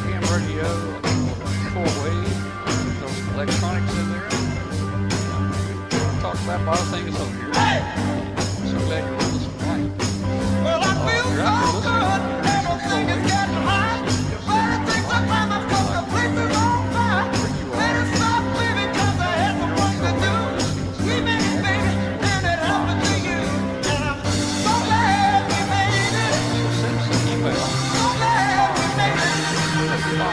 ham radio, four-way, those electronics in there. We'll talk about a lot of things over here. I'm so glad you're with us tonight. Well, I feel so good. Everything is getting hot. But the things I find I've got completely wrong by. Better stop living because I had some work to do. We made it, baby, and it happened to you. And I'm so glad we made it. So glad we made it. Give me some loving. Every night.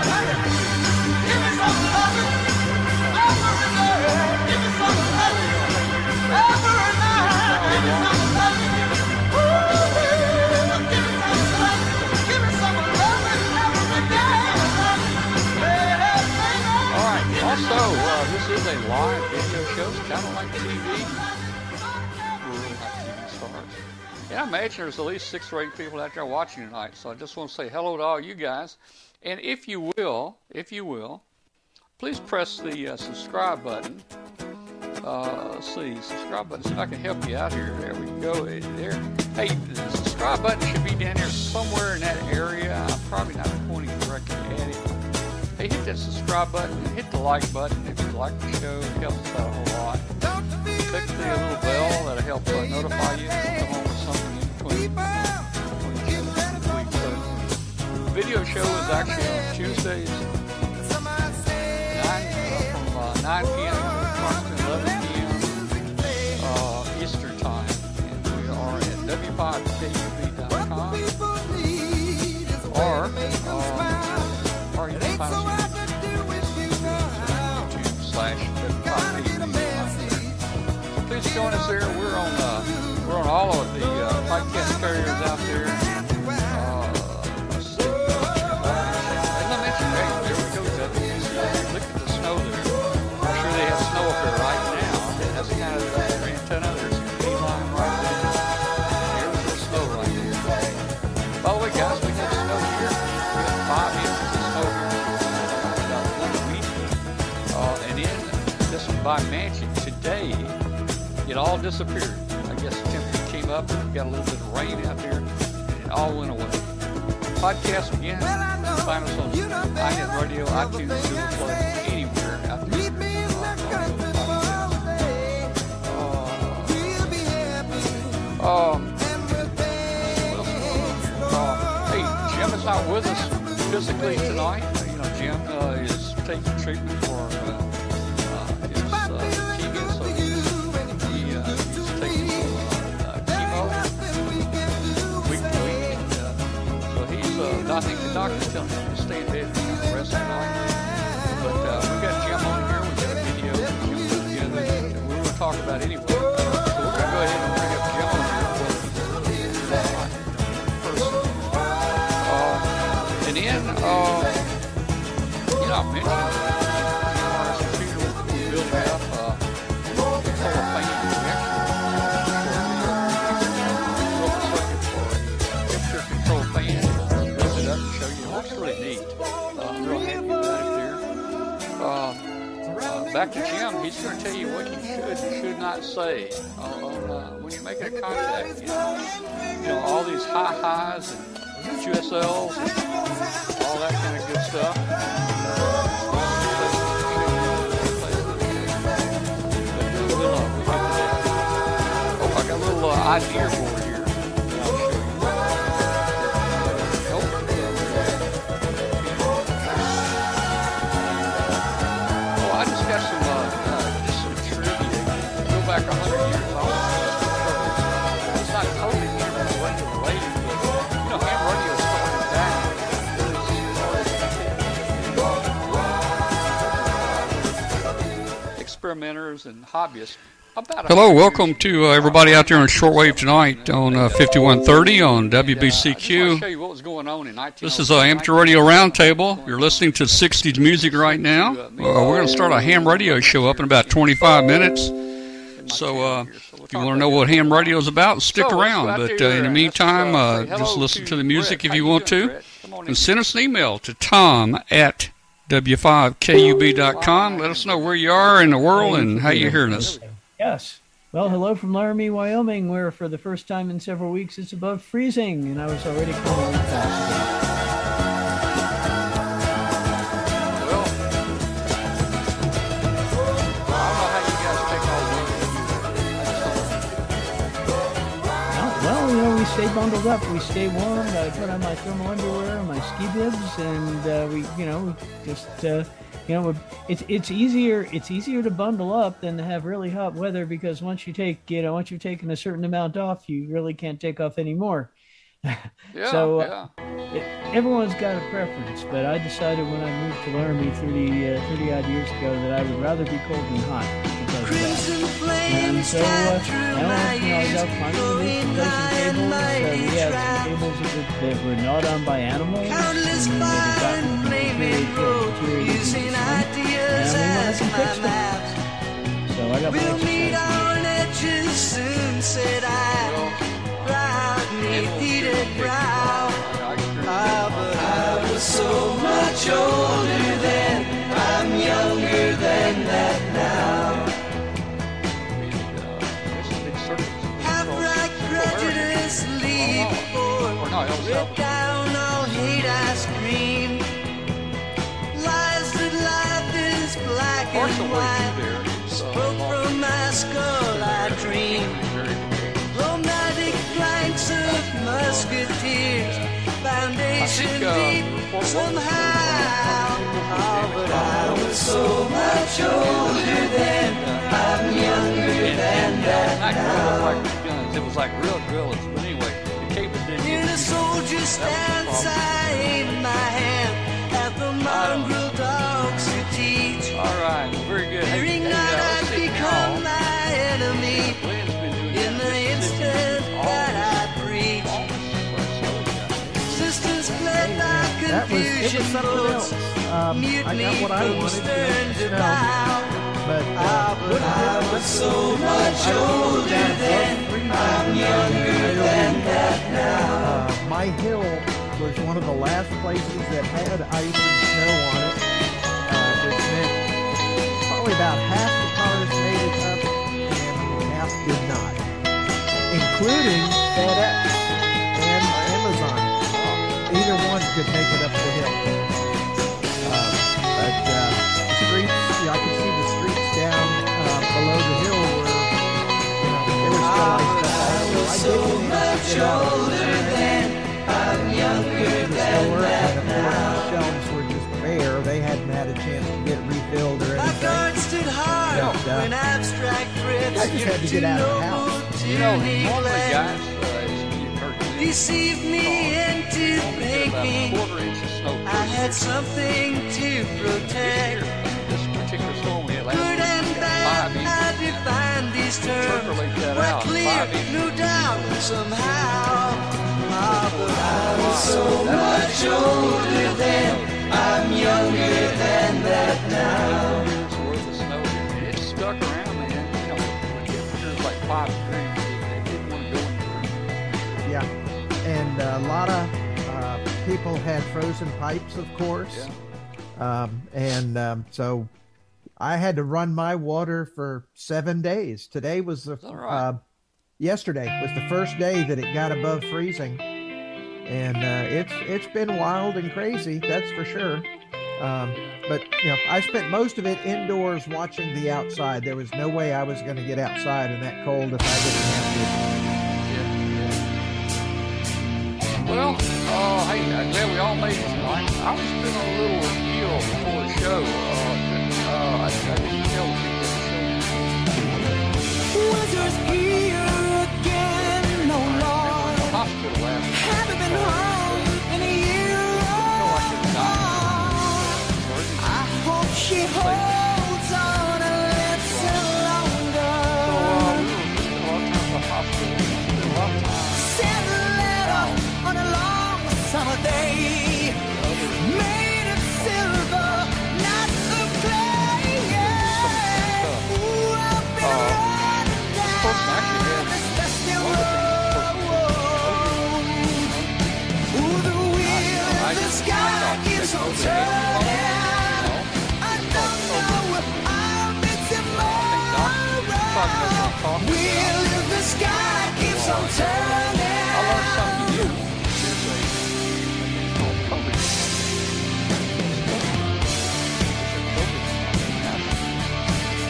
Give me some loving. Every night. Give me some loving. So, this is a live video show. It's kind of like TV. Really like TV stars. And I imagine there's at least 6 or 8 people out there watching tonight. So I just want to say hello to all you guys. And if you will, please press the subscribe button. Let's see, subscribe button. See if I can help you out here. There we go. There. Hey, the subscribe button should be down here somewhere in that area. I'm probably not pointing directly at it. Hey, hit that subscribe button, hit the like button if you like the show. It helps us out a whole lot. Click the little bell, that'll help notify you if you come on with something in between. So, the video show is actually on Tuesdays, 9 p.m. to 11 p.m. Eastern Time. And we are at W5KUB.com or or you can find us on YouTube.com/W5TV. So please join us there. We're on all of the podcast carriers out there. As I mentioned, there we go. WBCQ. Look at the snow there. I'm sure they have snow up there right now. That's kind of their antenna. There's a bee line right there. There's some snow right there. By the way, guys, we got snow here. We got 5 inches. By magic, today it all disappeared. I guess the temperature came up and got a little bit of rain out there and it all went away. Podcast again, find us on Amateur Radio, iTunes, Google Play, anywhere out there. Hey, Jim is not with us physically tonight. You know, Jim is taking treatment for I think the doctor's telling him to stay in bed and the rest of the night. But we got Jim on here. We got a video Jim put together that we will talk about anyway. So we're gonna go ahead and bring up Jim on here first. And then you know, I mentioned GMRS computer we're building up a solar fan connection for the circuit for a temperature control fan. Show you. It looks really neat. Real happy back there. Back to Jim. He's going to tell you what you should and should not say when you're making a contact. You know all these high highs and QSLs and all that kind of good stuff. Oh, I got a little idea for you. Experimenters and hobbyists. Hello, welcome to everybody out there on shortwave tonight on 5130 on WBCQ. This is Amateur Radio Roundtable. You're listening to 60s music right now. We're going to start a ham radio show up in about 25 minutes. So if you want to know what ham radio is about, stick around. But in the meantime, just listen to the music if you want to. And send us an email to tom@W5KUB.com. Let us know where you are in the world and how you're hearing us. Yes. Well, hello from Laramie, Wyoming, where for the first time in several weeks it's above freezing, and I was already calling. stay bundled up, we stay warm. I put on my thermal underwear, my ski bibs, and it's easier to bundle up than to have really hot weather, because once you've taken a certain amount off, you really can't take off anymore. Yeah, so everyone's got a preference, but I decided when I moved to Laramie 30 odd years ago that I would rather be cold than hot. And so I got constellation cables. We have cables that were gnawed on by animals. So I got I was so much older then, I'm younger than that now. Half-right prejudice leap forward, rip down all hate ice cream. Lies that life is black and white, spoke from my skull I dream. Musketeers, foundation deep, somehow. Oh, but I was so much older then, I'm younger than that now. It was like real drillers, but anyway, the cables didn't. Hear the soldier stands, I aim my hand at the mongrel dogs who teach. All right, very good. Hearing that I've become my enemy in the instant that I. That was, it was something else. I got what I wanted to know. But I was so much older then, I'm younger than that now. My hill was one of the last places that had ice and snow on it. Which meant probably about half the cars made it up and half did not, including FedEx. Either one could make it up the hill. Streets, I could see the streets down below the hill where, there was still ice. I was so much older then, I'm younger than that now. The shelves were just bare. They hadn't had a chance to get refilled or anything. My guard stood hard when abstract threats. I just had to get out of the house. You know, all the guys deceived me into thinking I had something to protect. Good and bad, I defined these terms. We're clear, no doubt, somehow. But I was so much older then, I'm younger than that now. It stuck around, man. The temperature's like 5 degrees. And a lot of people had frozen pipes, of course. Yeah. So I had to run my water for 7 days. Today was yesterday was the first day that it got above freezing. And it's been wild and crazy, that's for sure. But I spent most of it indoors watching the outside. There was no way I was going to get outside in that cold if I didn't have to. Well, hey, I'm glad we all made it tonight. I was doing a little review before the show. I didn't tell people. Winter's here again, no longer. Haven't been home in a year or more. I hope she holds on a little longer. So, we were spending a lot of time in the hospital. On a long summer day, made of silver, not of clay. Yeah. Ooh, I've been around this dusty road. Ooh, the wheel of the sky keeps on turning. I don't know what I'll be tomorrow. Wheel of the sky keeps on turning.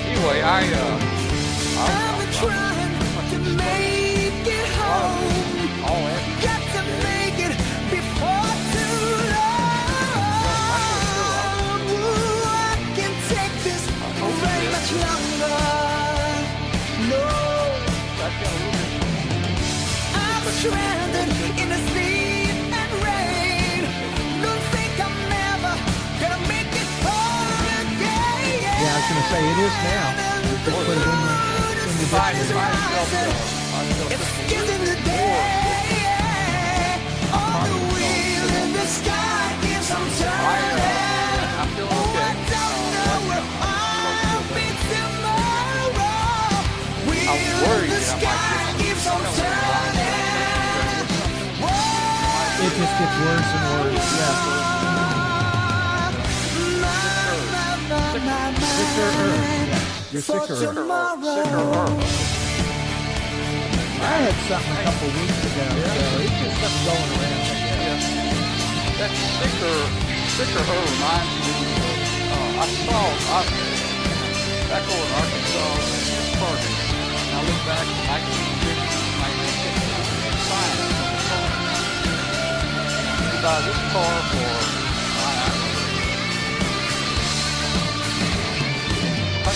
Anyway, I was trying to make it home. Say it is now. It just gets worse and worse. Yeah. You're sicker. I had something a couple weeks ago. Yeah. So it's just something going around. Yeah. That sicker reminds me of, I back over in Arkansas, Parker. And I look back to 1950, and science on the car. You buy this car for $99.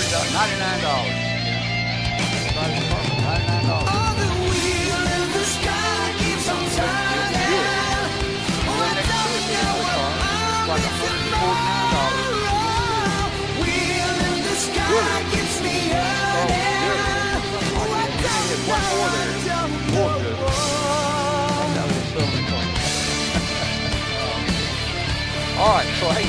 All right, so hey,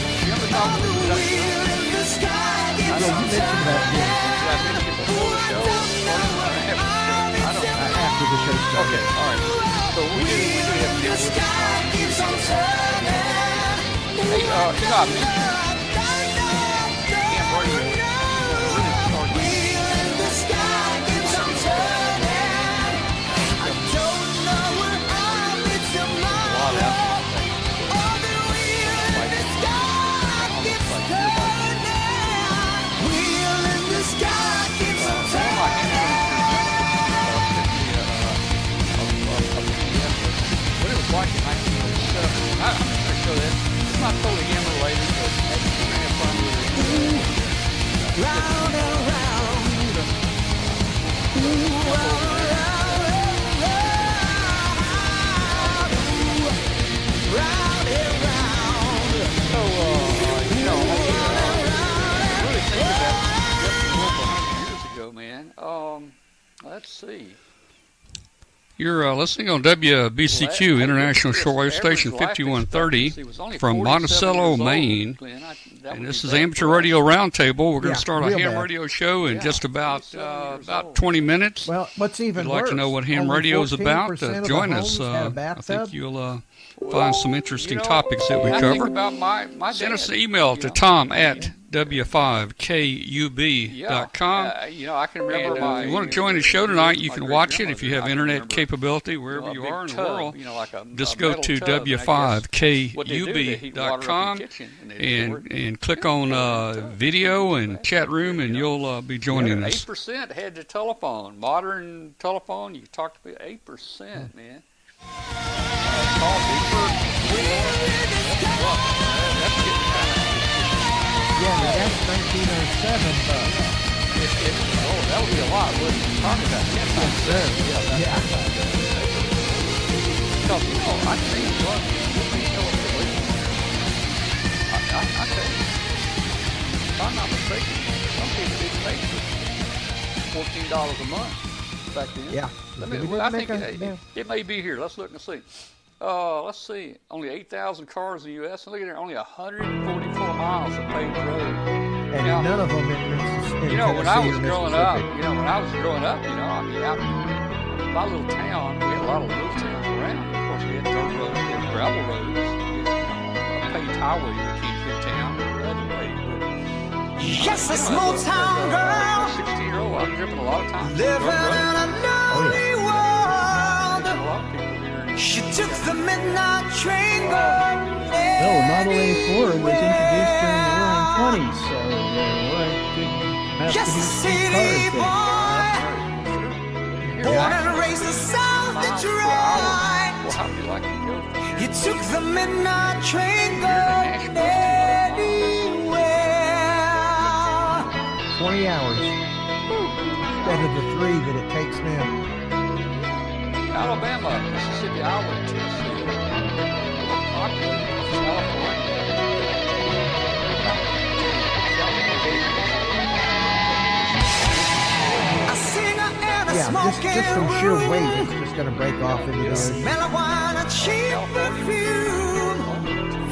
okay, all right. So we do have to deal with this. Hey, stop me. Can't worry about it. It's not totally game related, but we're gonna have fun with it. Ooh, round and round. Ooh, round and round. So, you know, I really think about just 100 years ago, man. Let's see. You're listening on WBCQ, International Shortwave Station 5130 from Monticello, Maine. And this is Amateur Radio Roundtable. We're going to start a ham radio show in just about 20 minutes. Well, what's even worse, if you'd like to know what ham radio is about, join us. I think you'll find some interesting topics that we cover. Send us an email to tom@w5kub.com. I can remember. And, if you want to join the show tonight, you can watch it if you have internet capability wherever you are in the world. Just go to w5kub.com and click on video and chat room, and you'll be joining us. 8% had the telephone, modern telephone. You talked about 8%, man. Yeah, but that's 1907, but... Oh, that would be a lot, wouldn't it? Probably about 10%. Yeah. Because, you know, I think what we know is the least. I think, if I'm not mistaken, some people didn't make it $14 a month back then. Yeah. I think it may be here. Let's look and see. Let's see, only 8,000 cars in the U.S. and look at there, only 144 miles of paved road. And now, none of them in when I was growing up, you know, I mean, out in my little town, we had a lot of little towns around. Of course, we had dirt roads, we had gravel roads, you know, paved highways that came through town the other way. Yes, a small town girl. I was 16-year-old, I was driven a lot of times. Living in a lonely world. A lot of people. She took the midnight train. No, Model A4 was introduced during the early 20s, so there were big mass-produced cars. Born and raised the South Detroit. You took the midnight train, girl, anywhere. 20 hours instead of the 3 that it takes now. Alabama, Mississippi, Iowa, Tennessee, Oklahoma, California, just from sheer weight, it's just going to break off into those. Smell of wine, a cheap perfume.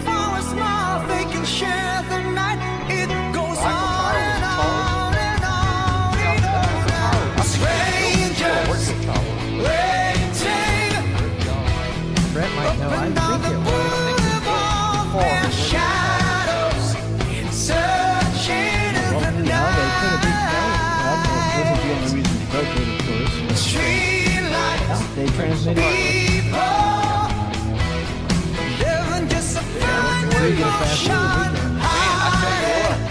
For a smile, they can share the night. It goes on and on and on and on. A stranger waiting. Brett might know. I think it will. Their shadows searching in the night. This would be the only reason to go to. They transmit people living just a fine emotion hiding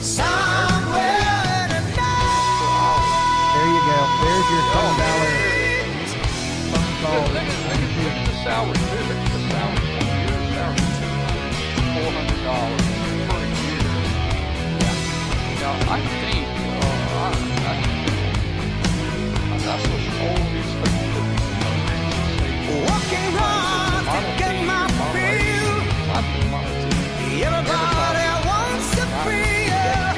somewhere tonight. There you go. There's your $10 phone call. The sour too. The sour $400 per year. Now I think that's what's old. Walking round to get my feel. Everybody wants to feel.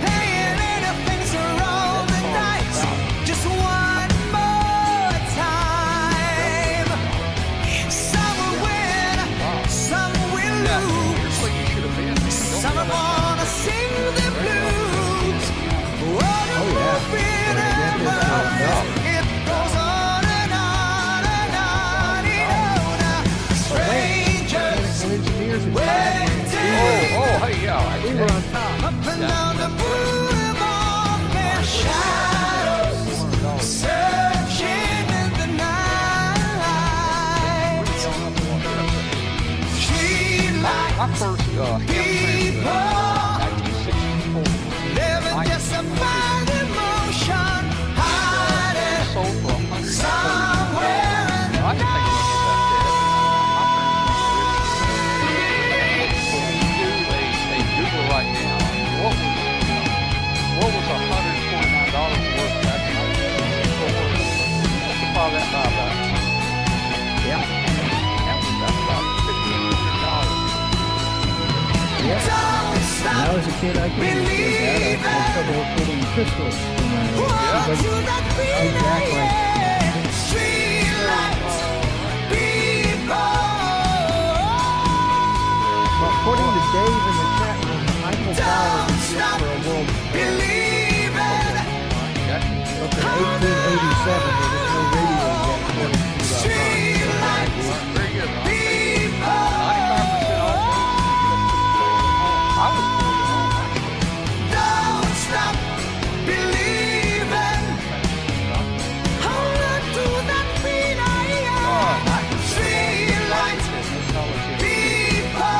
Paying anything's wrong tonight. Just one more time. Some will win, some will lose. Some will wanna sing the blues. What a movie never ends. It goes on. We were on top. Up and down the boulevard, their shadows searching in the night. She likes people living just a fine emotion, hiding somewhere in the night. Yep. When I was a kid, I couldn't get that. I had trouble putting crystals in my But according to Dave in the chat room, Michael Powell is here for a world record. But in 1887, there was no radio yet. Very good. No, don't stop believing. Hold on to the green and streetlights, people.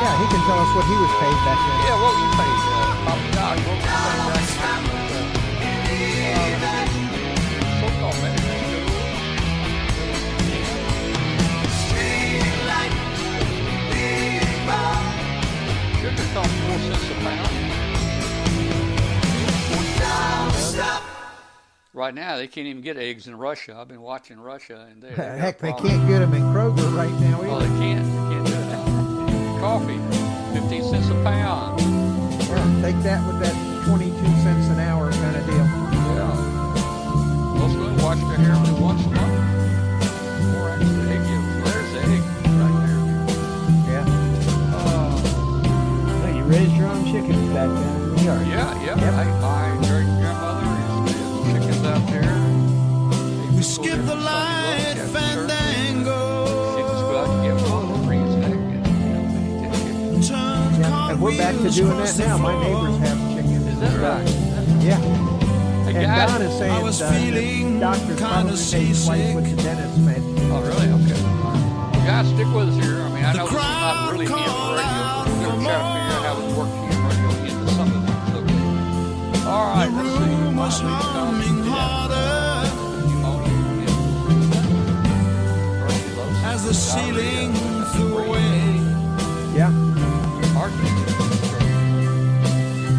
Yeah, he can tell us what he was paid back then. Yeah, what were you paid? Don't stop believing. Streetlights, people. Sugar cost 4 cents a pound. Stop. Right now, they can't even get eggs in Russia. I've been watching Russia, and they heck, they can't get them in Kroger right now either. Oh, they can't. They can't do that. Coffee, 15 cents a pound. Yeah, take that with that 22 cents an hour kind of deal. Yeah. Most of them wash their hair only once a month. Or actually, they give. There's the egg. Raised your own chickens back then in the yard. Yeah, yeah. Yep. My great grandmother used to have chickens out there. We skipped the light fandango. Chickens go out and get one, bring it back, and we're back to doing that now. My neighbors have chickens. Is that right? Yeah. And Don is saying the doctor's probably takes place with the dentist, man. Oh, really? Okay. You guys stick with us here. I mean, I know this is not really me on radio. All right, let's see. as the ceiling flew away. Yeah.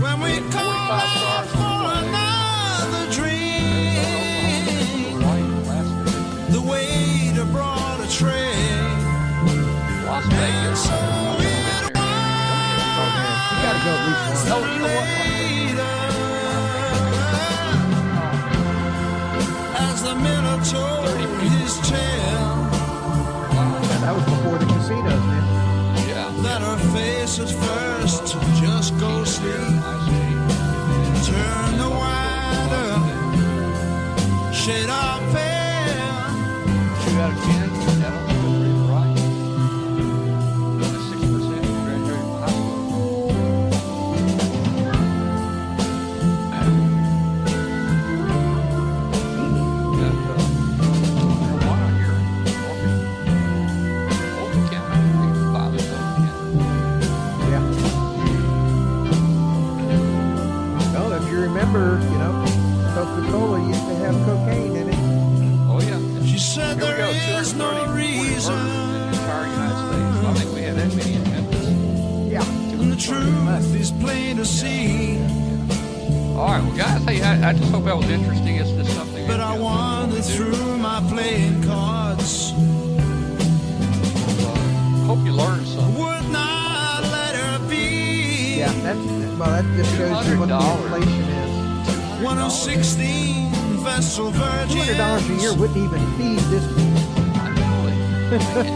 When we call out for another dream, the weight brought a train. Las Vegas. You gotta go reach as the Minotaur. That was before the casinos, man. Yeah. Let our faces first, just go sleep. Turn the wide up, shade our fan. 2 out of 10. That'll feel pretty right. 6% graduated from high school. Got remember, you know, Coca-Cola used to have cocaine in it. Oh, yeah. She said there is no reason. In the entire United States. I don't think we had that many in Memphis. Yeah. And the truth is plain to see. Yeah. All right, well, guys, hey, I just hope that was interesting. It's just something. But I wandered through my playing cards. Hope you learned something. Would not let her be. Yeah, that's, well, that just shows you what the inflation is. 116 vessel virgin. $200 a year wouldn't even feed this people. I know it.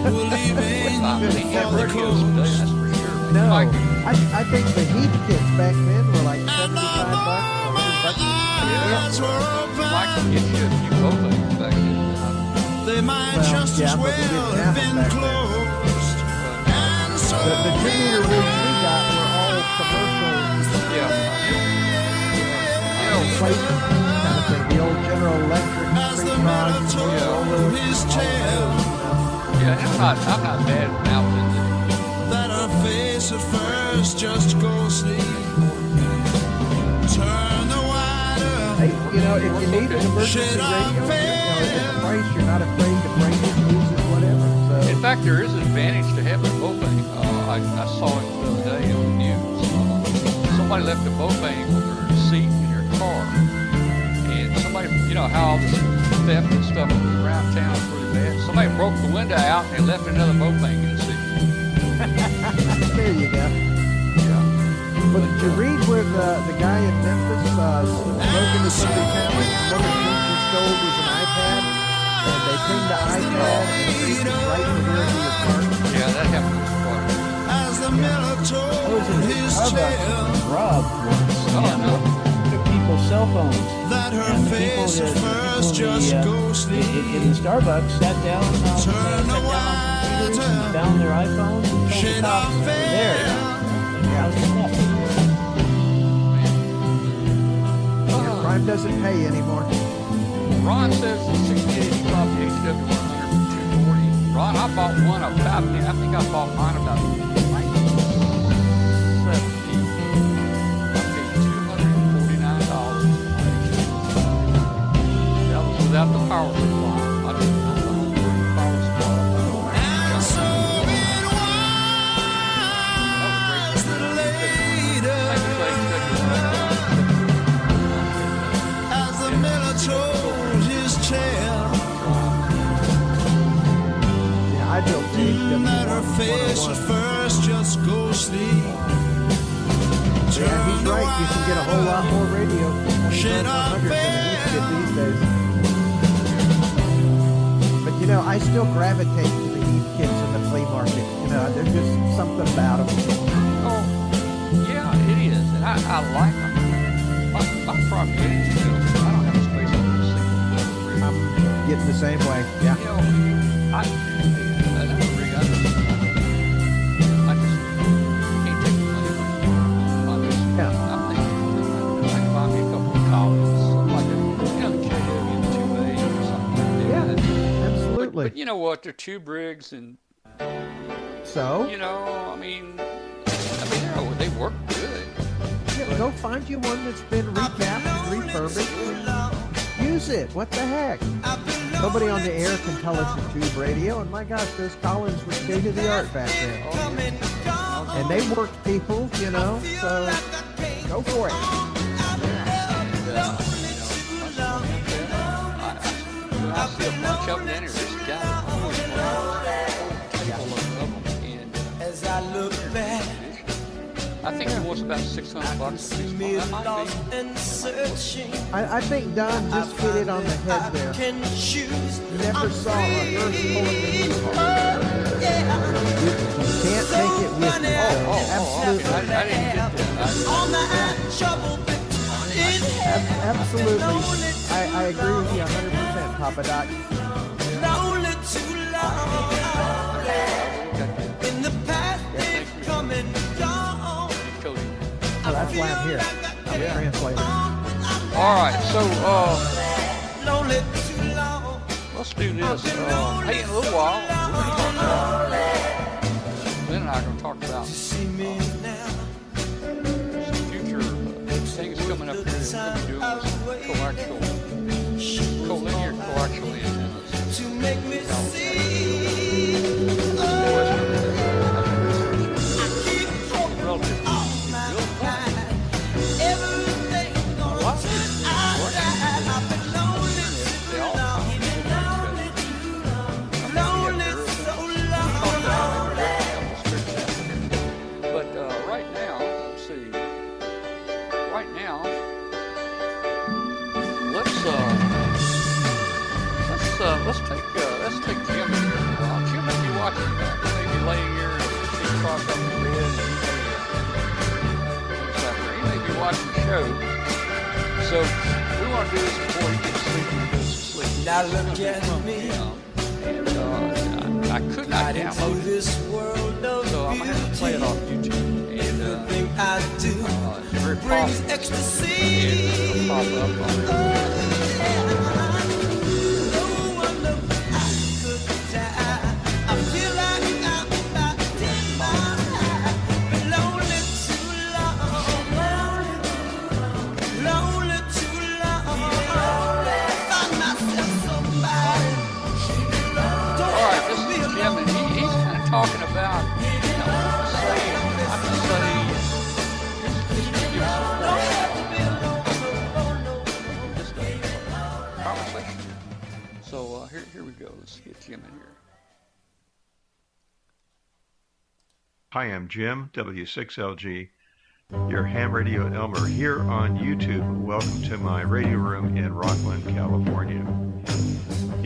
We're leaving the coast. No, I think the Heath kids back then were like $75 bucks. They might just as well have been closed. The two-meter rigs we got were all commercial. Yeah. Places, kind of thing. The old General Electric, yeah, I'm not bad now. That our face at first just goes sleep. Turn the water. Hey, you know, if you need an emergency radio, it's price. You're not afraid to break it, use it, whatever. So. In fact, there is an advantage to having a propane. I saw it the other day on the news. Somebody left a propane with their seat. And somebody, you know how all this theft and stuff around town is really bad. Somebody broke the window out and left another propane in the seat. There you go. Yeah. But did you read where the guy in Memphis broke into somebody's family? One of the things he stole was an iPad, and they pinned the iPad and they put it right in the rear of the apartment. Yeah, that happened in the apartment. Yeah. I was in a rub once. Oh, no. People's cell phones. That her and the people face that, first people just goes in the Starbucks sat down on their iPhones and shut off there. Yeah, crime doesn't pay anymore. Ron says the 68 dropped the HW100 for $240. Ron, I bought one about, I think I bought mine about. Without the power supply, I don't know the power supply. And so it was that later, as the miller told his tale, I don't that her face at first just goes sleep. Yeah, he's right. You can get a whole lot more radio than the Heath Kid these days. You know, I still gravitate to the Heath Kids in the flea market. You know, there's just something about them. Oh, yeah, it is. And I like them. I'm probably getting to them. I don't have a space on the single. I'm getting the same way. Yeah. You know, I don't agree. I just can't take the money on this. Yeah. I'm thinking I can buy me a couple of colleges, something like that. You know, the KW in 2A or something like that. Yeah. But you know what? They're tube rigs, and so you know, I mean, they work good. Yeah, go find you one that's been recapped and refurbished. You is it? What the heck? Nobody on the air can tell us it's tube radio, and my gosh, those Collins were state-of-the-art back then. And they worked people, you know, so go for it. I see a bunch of them in here. There's a guy, I think it was about $600 a piece. I think Don just hit it on the head there. Never saw a nurse pulling You can't take it with you. Absolutely. Absolutely. I agree with you 100%, Papa Doc. In the path coming. So that's why I'm here. I'm a translator. All right, so let's do this. Hey, in a little while, Glenn and I are going to talk about some future things coming up here that we're doing with coaxial, collinear coaxial antennas. Let's take Jim here. Jim will be watching back. Maybe laying here and he's crossed up his bed and he may be watching the show. So we want to do this before he gets sleepy and goes to sleep. Now look at me. And I could not download it. So I'm going to have to play it off YouTube. And it's very possible. It'll pop up on there. Talking about, you know, studying, I've been studying, just conversation. So here we go. Let's get Jim in here. Hi, I'm Jim, W6LG, your ham radio Elmer here on YouTube. Welcome to my radio room in Rockland, California.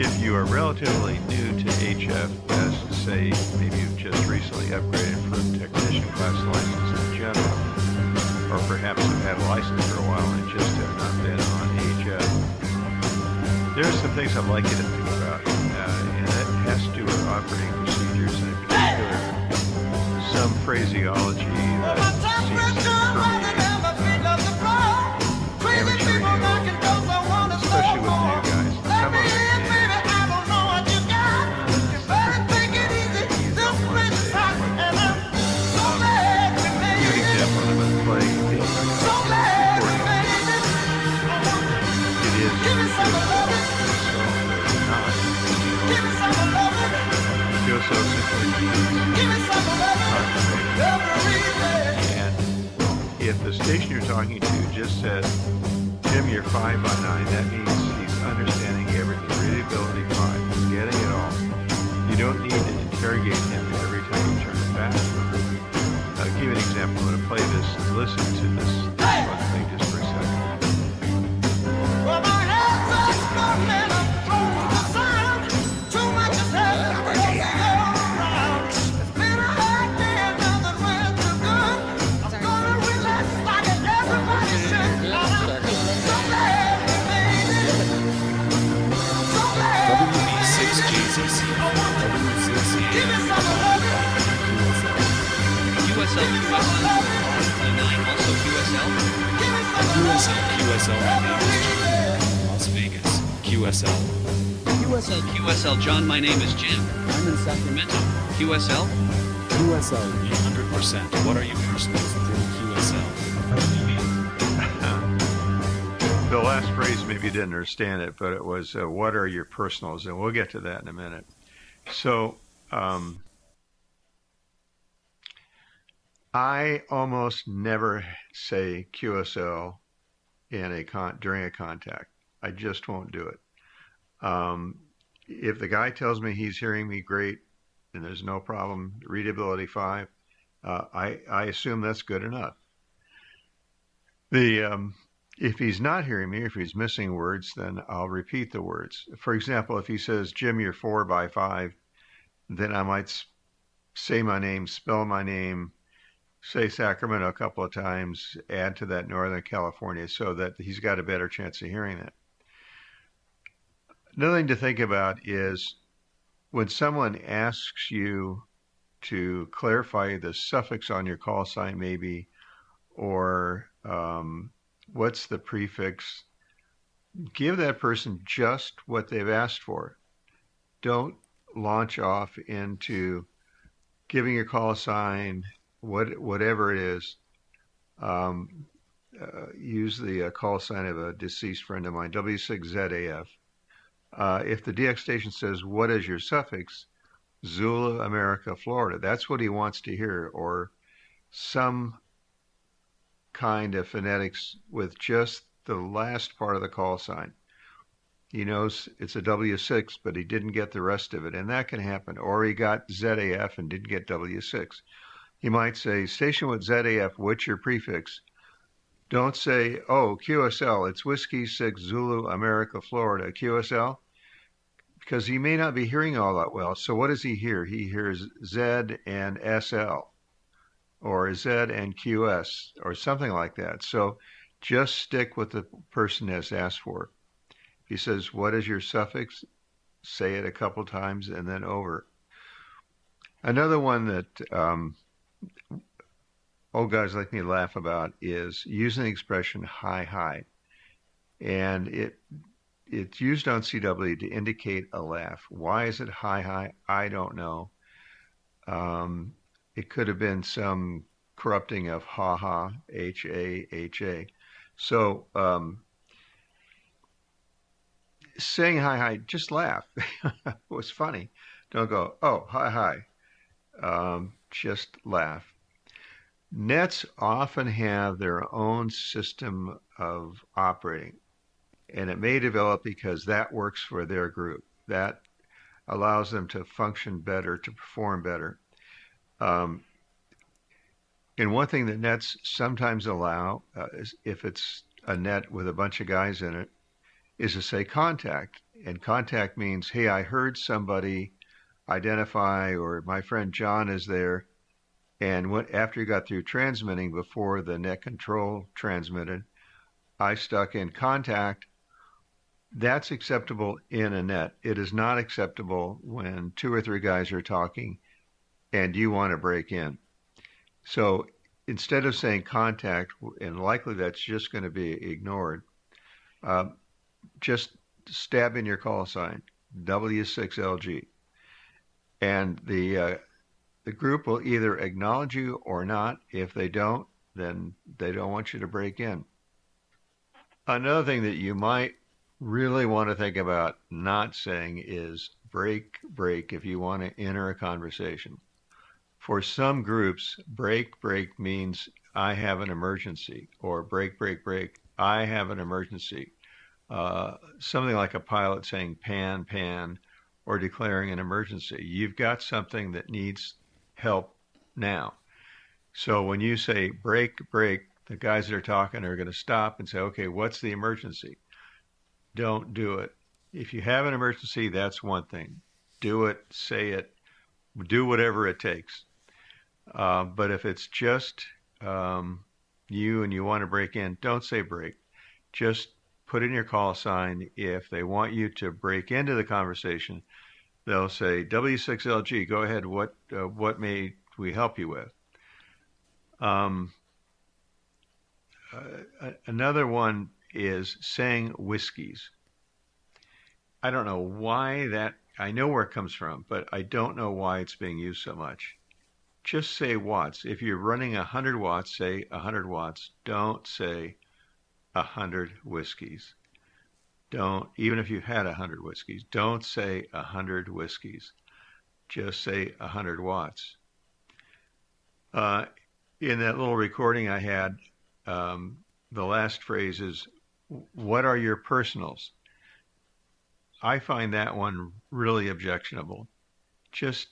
If you are relatively new to HF, as say maybe you've just recently upgraded from technician class license to general, or perhaps you've had a license for a while and just have not been on HF, there are some things I'd like you to think about, and that has to do with operating procedures, and in particular, some phraseology that seems to permeate amateur radio, especially with new guys. Some of them, so and if the station you're talking to just says, Jim, you're 5 by 9, that means he's understanding everything. Readability 5, he's getting it all. You don't need to interrogate him every time you turn it back. I'll give you an example. I'm going to play this. Listen to this one thing just for a second. Well, my hands are QSL, John, my name is Jim. I'm in Sacramento. QSL? QSL. 100%. What are you personally doing? QSL. the last phrase, maybe you didn't understand it, but it was, what are your personals? And we'll get to that in a minute. So I almost never say QSL in a during a contact. I just won't do it. If the guy tells me he's hearing me great and there's no problem, readability 5, I assume that's good enough. The if he's not hearing me, if he's missing words, then I'll repeat the words. For example, if he says, Jim, you're 4 by 5, then I might say my name, spell my name, say Sacramento a couple of times, add to that Northern California so that he's got a better chance of hearing that. Another thing to think about is when someone asks you to clarify the suffix on your call sign maybe, or what's the prefix, give that person just what they've asked for. Don't launch off into giving your call sign, whatever it is. Use the call sign of a deceased friend of mine, W6ZAF. If the DX station says, what is your suffix? Zula, America, Florida. That's what he wants to hear, or some kind of phonetics with just the last part of the call sign. He knows it's a W6, but he didn't get the rest of it, and that can happen. Or he got ZAF and didn't get W6. He might say, station with ZAF, what's your prefix? Don't say, oh, QSL, it's Whiskey 6 Zulu America, Florida, QSL, because he may not be hearing all that well. So what does he hear? He hears Z and SL, or Z and QS, or something like that. So just stick with the person that's asked for. He says, what is your suffix? Say it a couple times and then over. Another one that old guys like me laugh about is using the expression hi. And it's used on CW to indicate a laugh. Why is it hi? I don't know. It could have been some corrupting of ha, ha. So saying hi, just laugh. It was funny. Don't go, oh, hi. Just laugh. Nets often have their own system of operating, and it may develop because that works for their group. That allows them to function better, to perform better. And one thing that nets sometimes allow, is if it's a net with a bunch of guys in it, is to say contact. And contact means, hey, I heard somebody identify, or my friend John is there. And after you got through transmitting, before the net control transmitted, I stuck in contact. That's acceptable in a net. It is not acceptable when 2 or 3 guys are talking and you want to break in. So instead of saying contact, and likely that's just going to be ignored, just stab in your call sign, W6LG. And the group will either acknowledge you or not. If they don't, then they don't want you to break in. Another thing that you might really want to think about not saying is break if you want to enter a conversation. For some groups, break means I have an emergency, or break, I have an emergency. Something like a pilot saying pan, or declaring an emergency. You've got something that needs help now. So when you say break, the guys that are talking are going to stop and say, okay, what's the emergency? Don't do it. If you have an emergency, that's one thing. Do it, say it, do whatever it takes. But if it's just you and you want to break in, don't say break. Just put in your call sign. If they want you to break into the conversation, they'll say, W6LG, go ahead, what may we help you with? Another one is saying whiskeys. I don't know why that, I know where it comes from, but I don't know why it's being used so much. Just say watts. If you're running 100 watts, say 100 watts. Don't say 100 whiskeys. Don't, even if you've had 100 whiskeys, don't say 100 whiskeys. Just say 100 watts. In that little recording I had, the last phrase is, what are your personals? I find that one really objectionable. Just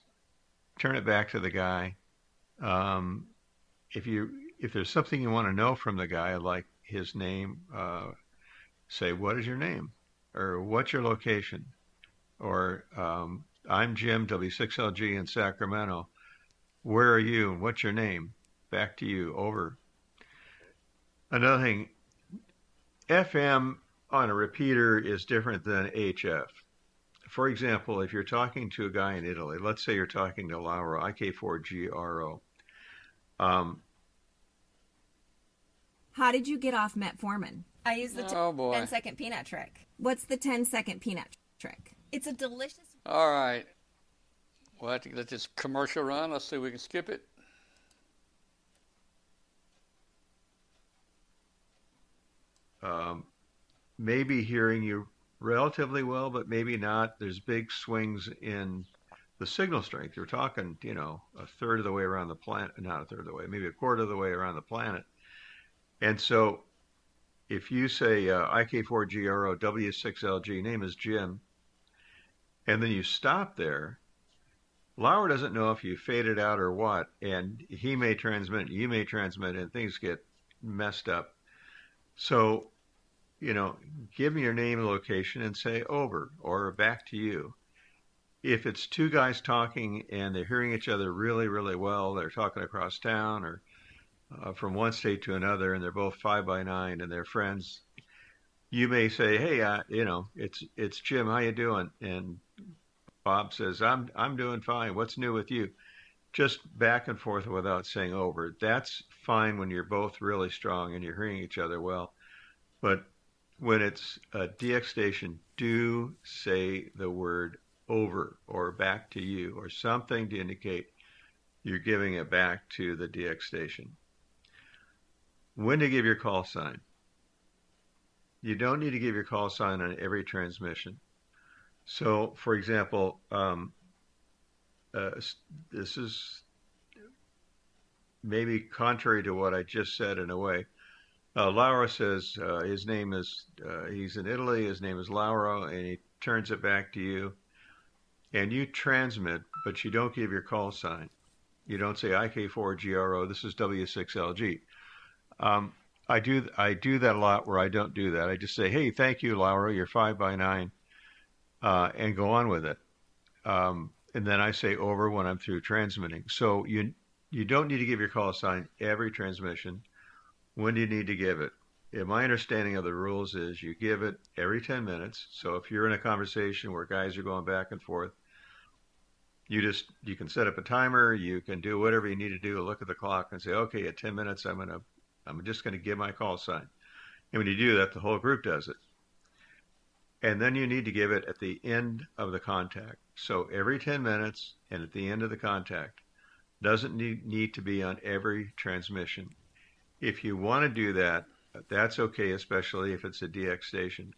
turn it back to the guy. If there's something you want to know from the guy, like his name, say, what is your name? Or what's your location? Or I'm Jim, W6LG in Sacramento. Where are you? What's your name? Back to you, over. Another thing, FM on a repeater is different than HF. For example, if you're talking to a guy in Italy, let's say you're talking to Laura, IK4GRO. How did you get off metformin? I use the 10-second peanut trick. What's the 10-second peanut trick? It's a delicious... All right. We'll have to let this commercial run. Let's see if we can skip it. Maybe hearing you relatively well, but maybe not. There's big swings in the signal strength. You're talking, you know, a third of the way around the planet, not a third of the way, maybe a quarter of the way around the planet. And so if you say IK4GRO, W6LG, name is Jim, and then you stop there, Lauer doesn't know if you faded out or what, and he may transmit, you may transmit, and things get messed up. So, you know, give me your name and location and say over or back to you. If it's two guys talking and they're hearing each other really, really well, they're talking across town or from one state to another, and they're both 5 by 9 and they're friends, you may say, hey, you know, it's Jim, how you doing? And Bob says, I'm doing fine. What's new with you? Just back and forth without saying over. That's fine when you're both really strong and you're hearing each other well. But when it's a DX station, do say the word over or back to you or something to indicate you're giving it back to the DX station. When to give your call sign. You don't need to give your call sign on every transmission. So, for example, this is maybe contrary to what I just said in a way. Laura says his name is, he's in Italy, his name is Laura, and he turns it back to you. And you transmit, but you don't give your call sign. You don't say IK4GRO, this is W6LG. I do that a lot where I don't do that. I just say, hey, thank you, Laura, you're 5 by 9, and go on with it. And then I say over when I'm through transmitting. So you don't need to give your call sign every transmission. When do you need to give it? And my understanding of the rules is you give it every 10 minutes. So if you're in a conversation where guys are going back and forth, you can set up a timer. You can do whatever you need to do. Look at the clock and say, okay, at 10 minutes, I'm just going to give my call sign. And when you do that, the whole group does it. And then you need to give it at the end of the contact. So every 10 minutes and at the end of the contact. Doesn't need to be on every transmission. If you want to do that, that's okay, especially if it's a DX station.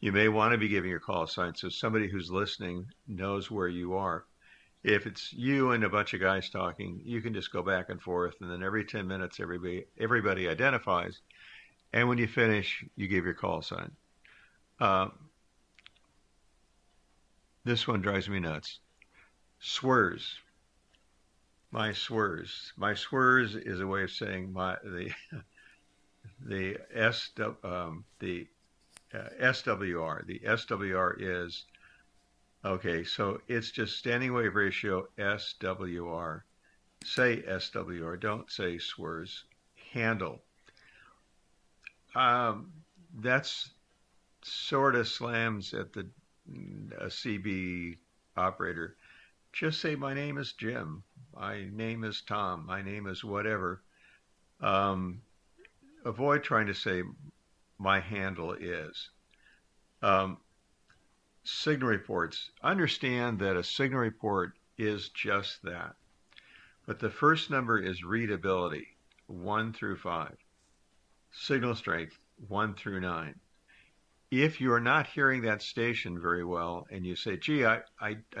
You may want to be giving your call sign so somebody who's listening knows where you are. If it's you and a bunch of guys talking, you can just go back and forth, and then every 10 minutes, everybody identifies. And when you finish, you give your call sign. This one drives me nuts. SWRs. My SWRs. My SWRs is a way of saying the SWR. The SWR is, okay, so it's just standing wave ratio SWR. Say SWR. Don't say SWRs. Handle. That's sort of slams at the CB operator. Just say, my name is Jim. My name is Tom. My name is whatever. Avoid trying to say my handle is. Signal reports. Understand that a signal report is just that. But the first number is readability, 1 through 5. Signal strength, 1 through 9. If you are not hearing that station very well and you say, gee, I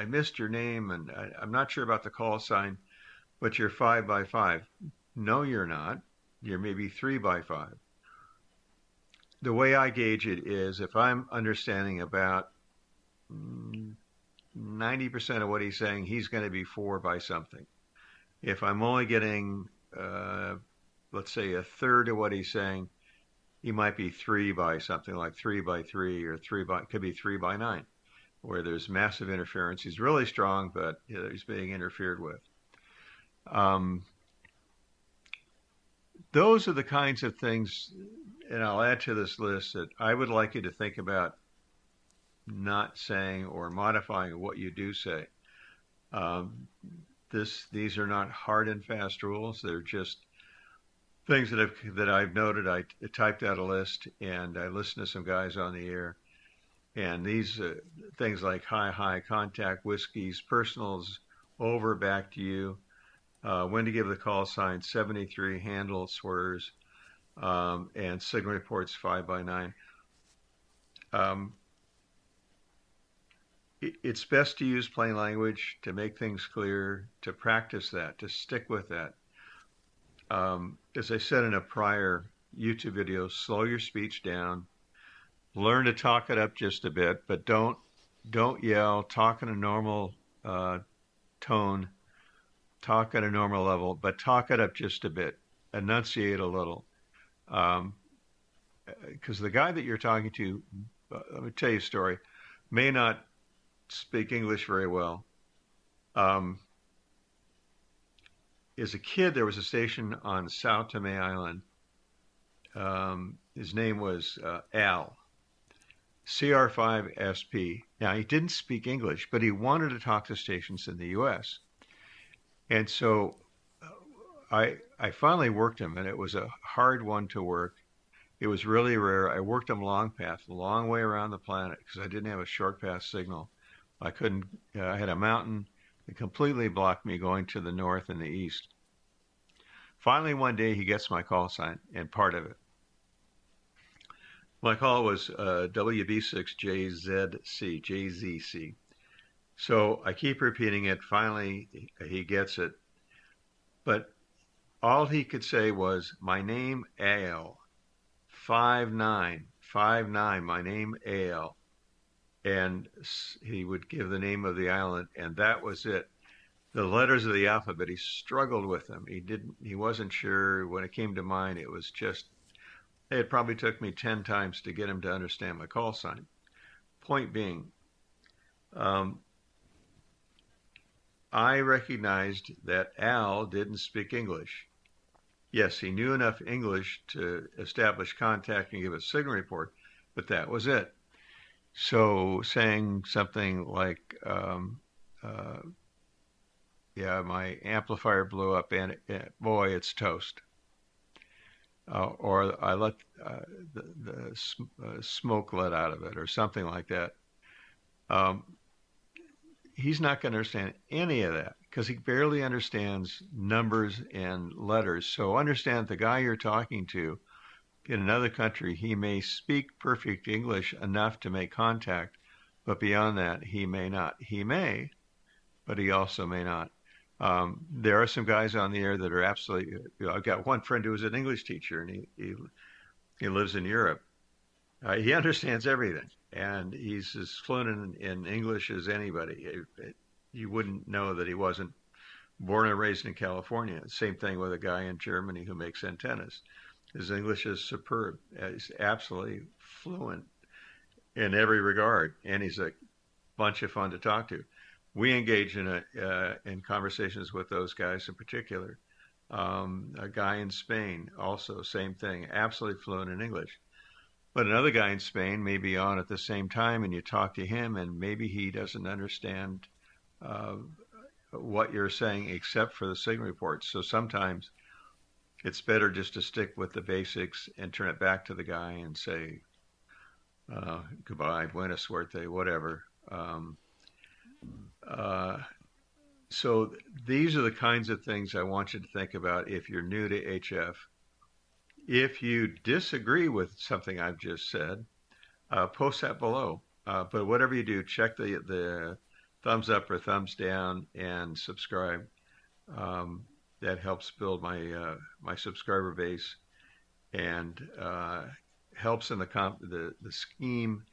missed your name and I'm not sure about the call sign, but you're 5 by 5. No, you're not. You're maybe 3 by 5. The way I gauge it is if I'm understanding about 90% of what he's saying, he's going to be 4 by something. If I'm only getting, let's say, 1/3 of what he's saying, he might be 3 by something, like 3 by 3 or 3 by, could be 3 by 9, where there's massive interference. He's really strong, but you know, he's being interfered with. Those are the kinds of things, and I'll add to this list, that I would like you to think about not saying or modifying what you do say. These are not hard and fast rules. They're just things that I've noted. I typed out a list, and I listened to some guys on the air. And these things like high, contact, whiskeys, personals, over, back to you, when to give the call sign, 73, handle, swears, and signal reports 5 by 9. It's best to use plain language to make things clear, to practice that, to stick with that. As I said in a prior YouTube video, slow your speech down, learn to talk it up just a bit, but don't yell, talk in a normal tone, talk at a normal level, but talk it up just a bit, enunciate a little. Because the guy that you're talking to, let me tell you a story, may not speak English very well. As a kid, there was a station on Sao Tome Island. His name was Al, CR5SP. Now, he didn't speak English, but he wanted to talk to stations in the U.S. And so I finally worked him, and it was a hard one to work. It was really rare. I worked him long path, a long way around the planet, because I didn't have a short path signal. I couldn't, I had a mountain that completely blocked me going to the north and the east. Finally, one day, he gets my call sign and part of it. My call was WB6JZC. So I keep repeating it. Finally, he gets it. But all he could say was, my name, Al. 5959, my name, Al. And he would give the name of the island, and that was it. The letters of the alphabet, he struggled with them. He wasn't sure. When it came to mine, it was just, it probably took me 10 times to get him to understand my call sign. Point being, I recognized that Al didn't speak English. Yes, he knew enough English to establish contact and give a signal report, but that was it. So saying something like, yeah, my amplifier blew up and boy, it's toast. Or I let the smoke let out of it or something like that. He's not going to understand any of that because he barely understands numbers and letters. So understand the guy you're talking to in another country, he may speak perfect English enough to make contact, but beyond that, he may not. He may, but he also may not. There are some guys on the air that are absolutely, you know, I've got one friend who was an English teacher, and he lives in Europe. He understands everything, and he's as fluent in English as anybody. You wouldn't know that he wasn't born and raised in California. Same thing with a guy in Germany who makes antennas. His English is superb. He's absolutely fluent in every regard, and he's a bunch of fun to talk to. We engage in conversations with those guys in particular. A guy in Spain, also same thing, absolutely fluent in English. But another guy in Spain may be on at the same time, and you talk to him, and maybe he doesn't understand what you're saying except for the signal reports. So sometimes it's better just to stick with the basics and turn it back to the guy and say, goodbye, buena suerte, whatever. So these are the kinds of things I want you to think about if you're new to HF. If you disagree with something I've just said, post that below. But whatever you do, check the thumbs up or thumbs down and subscribe. That helps build my my subscriber base and helps in the scheme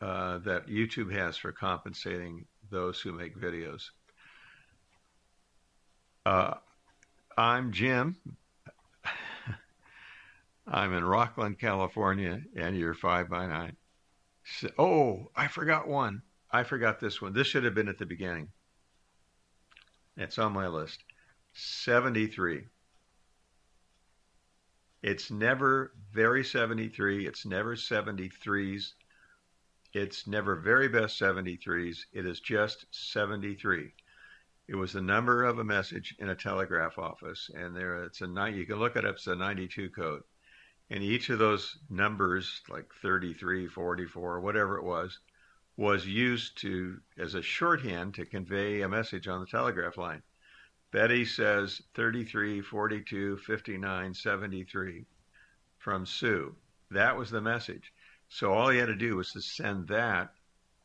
that YouTube has for compensating those who make videos. I'm Jim. I'm in Rockland, California, and you're 5 by 9. So, oh, I forgot one. I forgot this one. This should have been at the beginning. It's on my list. 73. It's never very 73. It's never 73s. It's never very best 73s. It is just 73. It was the number of a message in a telegraph office, and there it's a you can look it up. It's a 92 code, and each of those numbers, like 33, 44, whatever it was used to as a shorthand to convey a message on the telegraph line. Betty says 33, 42, 59, 73 from Sue. That was the message. So all he had to do was to send that,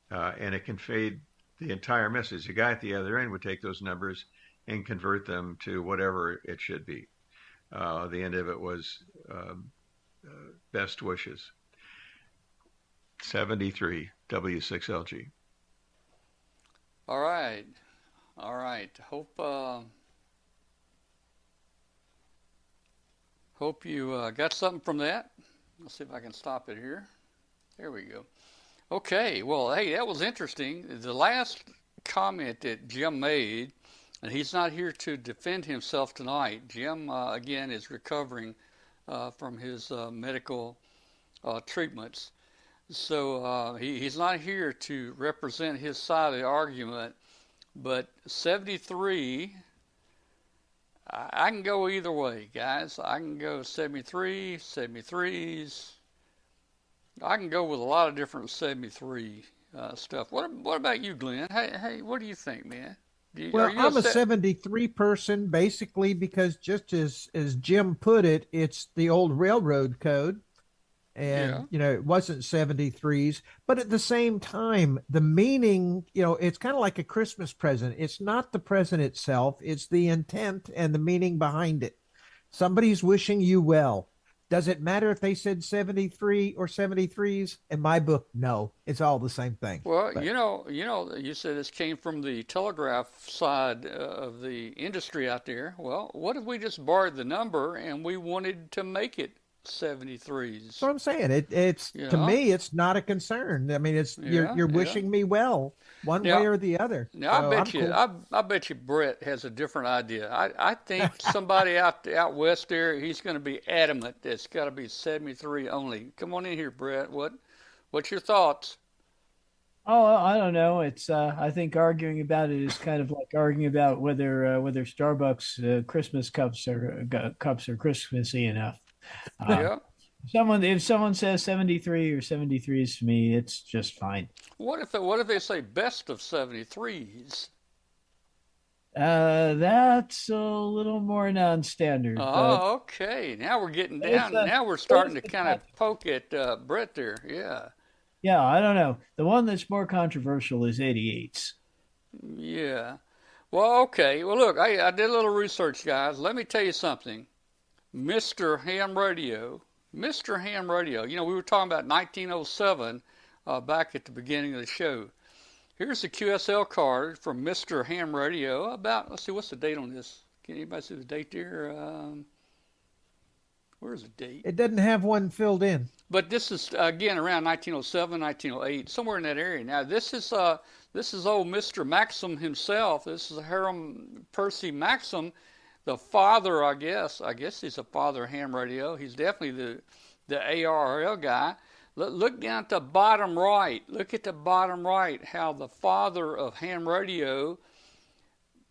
and it conveyed the entire message. The guy at the other end would take those numbers and convert them to whatever it should be. The end of it was best wishes. 73 W6LG. All right. All right. Hope you got something from that. Let's see if I can stop it here. There we go. Okay, well, hey, that was interesting. The last comment that Jim made, and he's not here to defend himself tonight. Jim, again, is recovering from his medical treatments. So he's not here to represent his side of the argument. But 73, I can go either way, guys. I can go 73, 73s. I can go with a lot of different 73 stuff. What about you, Glenn? Hey, what do you think, man? Well, I'm a 73 person, basically, because just as Jim put it, it's the old railroad code, and yeah, you know, it wasn't 73s. But at the same time, the meaning, you know, it's kind of like a Christmas present. It's not the present itself; it's the intent and the meaning behind it. Somebody's wishing you well. Does it matter if they said 73 or 73s? In my book, no. It's all the same thing. Well, but you know, you said this came from the telegraph side of the industry out there. Well, what if we just borrowed the number and we wanted to make it 73s? That's what I'm saying. It's to me, it's not a concern. I mean, it's you're wishing me well, one way or the other. Now, so I bet you Brett has a different idea. I think somebody out west there, he's going to be adamant that it's got to be 73 only. Come on in here, Brett. What's your thoughts? Oh, I don't know. It's I think arguing about it is kind of like arguing about whether Starbucks Christmas cups are Christmassy enough. If someone says 73 or 73s to me, it's just fine. What if they say best of 73s? That's a little more non-standard. Oh, okay. Now we're getting down. Now we're starting to kind of poke at Brett there. Yeah. Yeah, I don't know. The one that's more controversial is 88s. Yeah. Well, okay. Well, look, I did a little research, guys. Let me tell you something. Mr. Ham Radio. You know, we were talking about 1907 back at the beginning of the show. Here's the QSL card from Mr. Ham Radio about, let's see, what's the date on this? Can anybody see the date there? Where's the date? It doesn't have one filled in. But this is, again, around 1907, 1908, somewhere in that area. Now, this is old Mr. Maxim himself. This is Hiram Percy Maxim. The father, I guess he's a father of ham radio. He's definitely the ARL guy. Look down at the bottom right. Look at the bottom right how the father of ham radio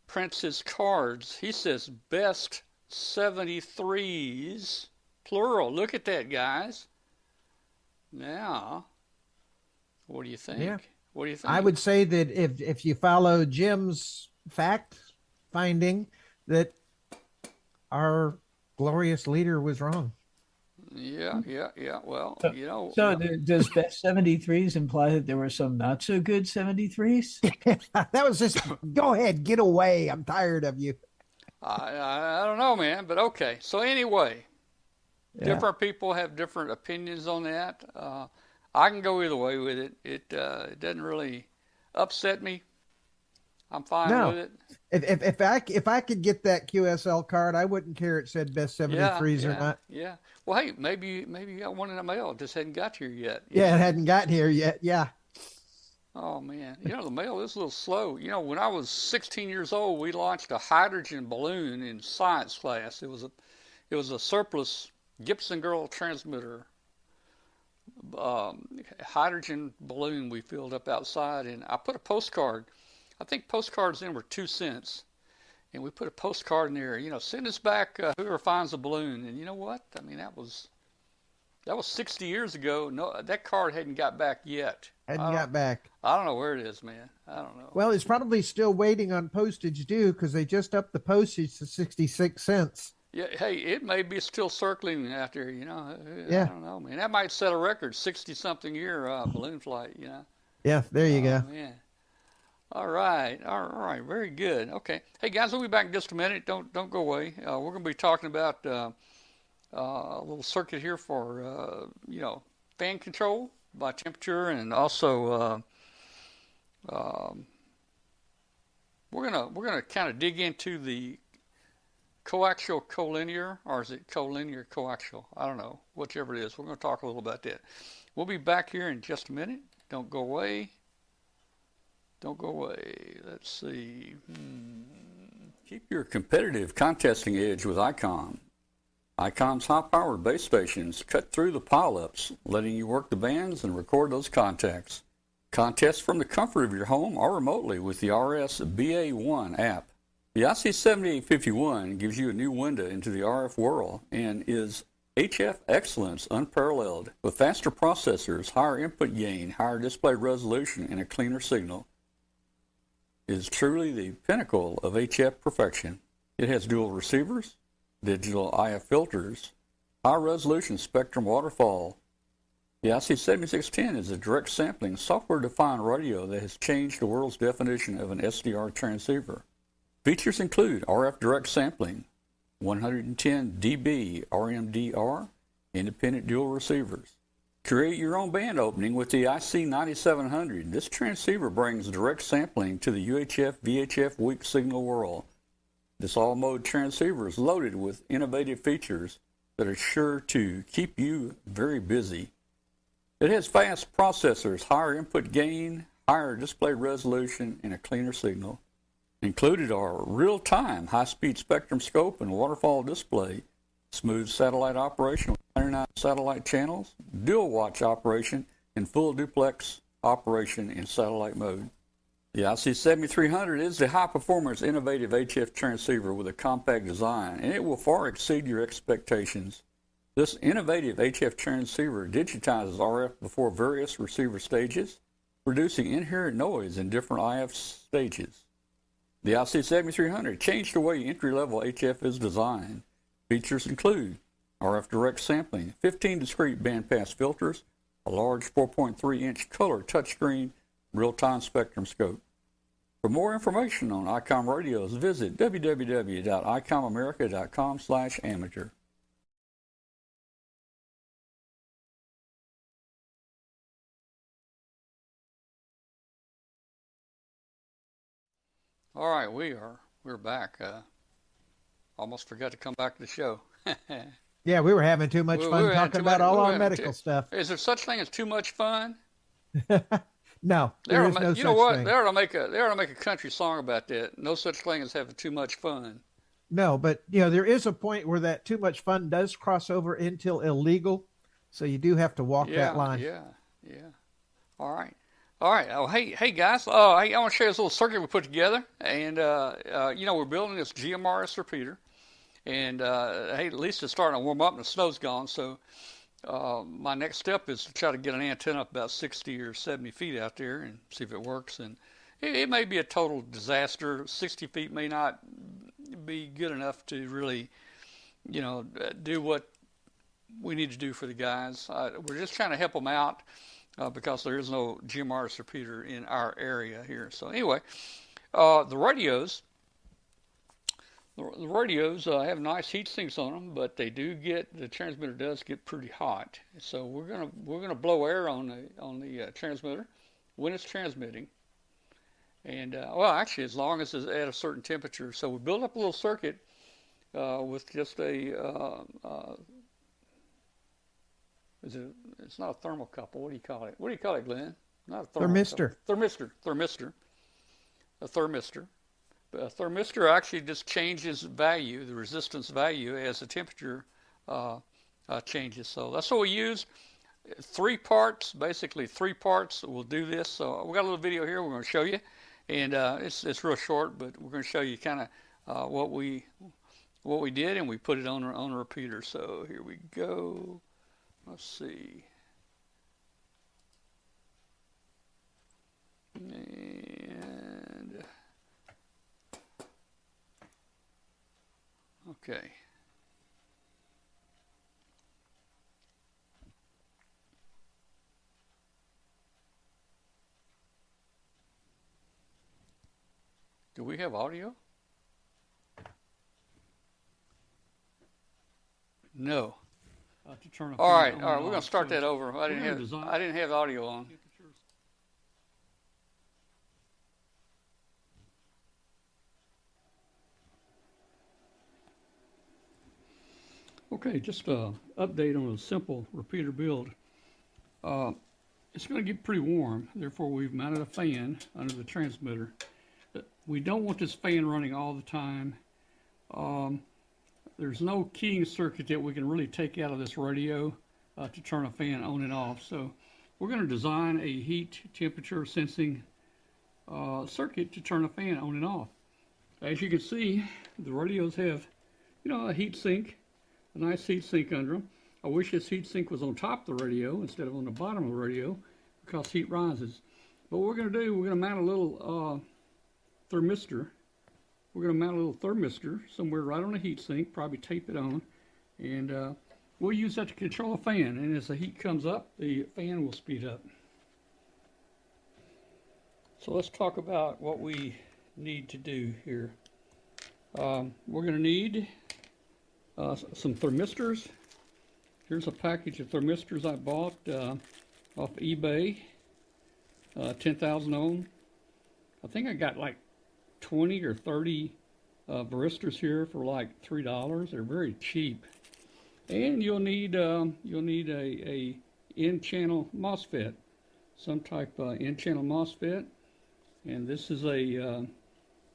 prints his cards. He says best 73s, plural. Look at that, guys. Now, what do you think? Yeah. What do you think? I would say that if you follow Jim's fact finding that our glorious leader was wrong. Yeah. Well, so, you know. So does best 73s imply that there were some not so good 73s? That was just, go ahead, get away. I'm tired of you. I don't know, man, but okay. So anyway, different people have different opinions on that. I can go either way with it. It doesn't really upset me. I'm fine with it. If I could get that QSL card, I wouldn't care it said best 73s or not. Yeah. Well, hey, maybe you got one in the mail. It just hadn't got here yet. Yeah, it hadn't gotten here yet. Yeah. Oh, man. You know, the mail is a little slow. You know, when I was 16 years old, we launched a hydrogen balloon in science class. It was a surplus Gibson Girl transmitter. Hydrogen balloon we filled up outside, and I put a postcard. I think postcards then were 2 cents, and we put a postcard in there. You know, send us back whoever finds a balloon. And you know what? I mean, that was 60 years ago. No, that card hadn't got back yet. I don't know where it is, man. I don't know. Well, it's probably still waiting on postage due because they just upped the postage to 66 cents. Yeah, hey, it may be still circling out there, you know. I don't know, man. That might set a record, 60-something year balloon flight, you know. Yeah, there you go. Man. All right, very good. Okay, hey guys, we'll be back in just a minute. Don't go away. We're going to be talking about a little circuit here for fan control by temperature, and also we're gonna kind of dig into the coaxial collinear, or is it collinear coaxial? I don't know. Whichever it is, we're going to talk a little about that. We'll be back here in just a minute. Don't go away. Don't go away. Let's see. Keep your competitive contesting edge with ICOM. ICOM's high-powered base stations cut through the pile-ups, letting you work the bands and record those contacts. Contest from the comfort of your home or remotely with the RS-BA1 app. The IC7851 gives you a new window into the RF world and is HF excellence unparalleled with faster processors, higher input gain, higher display resolution, and a cleaner signal. It is truly the pinnacle of HF perfection. It has dual receivers, digital IF filters, high-resolution spectrum waterfall. The IC7610 is a direct sampling software-defined radio that has changed the world's definition of an SDR transceiver. Features include RF direct sampling, 110 dB RMDR, independent dual receivers. Create your own band opening with the IC9700. This transceiver brings direct sampling to the UHF-VHF weak signal world. This all-mode transceiver is loaded with innovative features that are sure to keep you very busy. It has fast processors, higher input gain, higher display resolution, and a cleaner signal. Included are real-time high-speed spectrum scope and waterfall display, smooth satellite operation with 109 satellite channels, dual-watch operation, and full-duplex operation in satellite mode. The IC7300 is the high-performance, innovative HF transceiver with a compact design, and it will far exceed your expectations. This innovative HF transceiver digitizes RF before various receiver stages, reducing inherent noise in different IF stages. The IC7300 changed the way entry-level HF is designed. Features include RF direct sampling, 15 discrete bandpass filters, a large 4.3-inch color touchscreen, real-time spectrum scope. For more information on ICOM radios, visit www.icomamerica.com/amateur. All right, we're back. Almost forgot to come back to the show. Yeah, we were having too much fun talking about all our medical stuff. Is there such thing as too much fun? No, there is no such thing. You know what? They ought to make a country song about that. No such thing as having too much fun. No, but you know there is a point where that too much fun does cross over into illegal, so you do have to walk that line. Yeah. All right. Oh, hey guys. Hey, I want to share this little circuit we put together, and we're building this GMRS repeater. And hey, at least it's starting to warm up, and the snow's gone. So my next step is to try to get an antenna up about 60 or 70 feet out there and see if it works. And it may be a total disaster. 60 feet may not be good enough to really, do what we need to do for the guys. We're just trying to help them out because there is no GMRS repeater in our area here. So anyway, the radios have nice heat sinks on them, but they do get, the transmitter does get pretty hot. So we're gonna blow air on the transmitter when it's transmitting, and well, actually, as long as it's at a certain temperature. So we build up a little circuit with just a it's not a thermocouple. What do you call it? What do you call it, Glenn? Not a thermistor. A thermistor. A thermistor actually just changes value, the resistance value, as the temperature changes. So that's what we use. Basically three parts will do this. So we got a little video here we're going to show you, and it's real short, but we're going to show you kind of what we did, and we put it on a repeater. So here we go. Let's see. And okay. Do we have audio? No. To turn all right. We're gonna start that over. I didn't have audio on. Okay, just an update on a simple repeater build. It's going to get pretty warm, therefore we've mounted a fan under the transmitter. We don't want this fan running all the time. There's no keying circuit that we can really take out of this radio to turn a fan on and off. So we're going to design a heat temperature sensing circuit to turn a fan on and off. As you can see, the radios have, you know, a heat sink. A nice heat sink under them. I wish this heat sink was on top of the radio instead of on the bottom of the radio, because heat rises. But what we're going to do, we're going to mount a little thermistor. We're going to mount a little thermistor somewhere right on the heat sink, probably tape it on, and we'll use that to control a fan. And as the heat comes up, the fan will speed up. So let's talk about what we need to do here. We're going to need some thermistors. Here's a package of thermistors I bought off eBay, 10,000 ohm. I think I got like 20 or 30 varistors here for like $3. They're very cheap. And you'll need a N-channel MOSFET, some type N-channel MOSFET, and this is a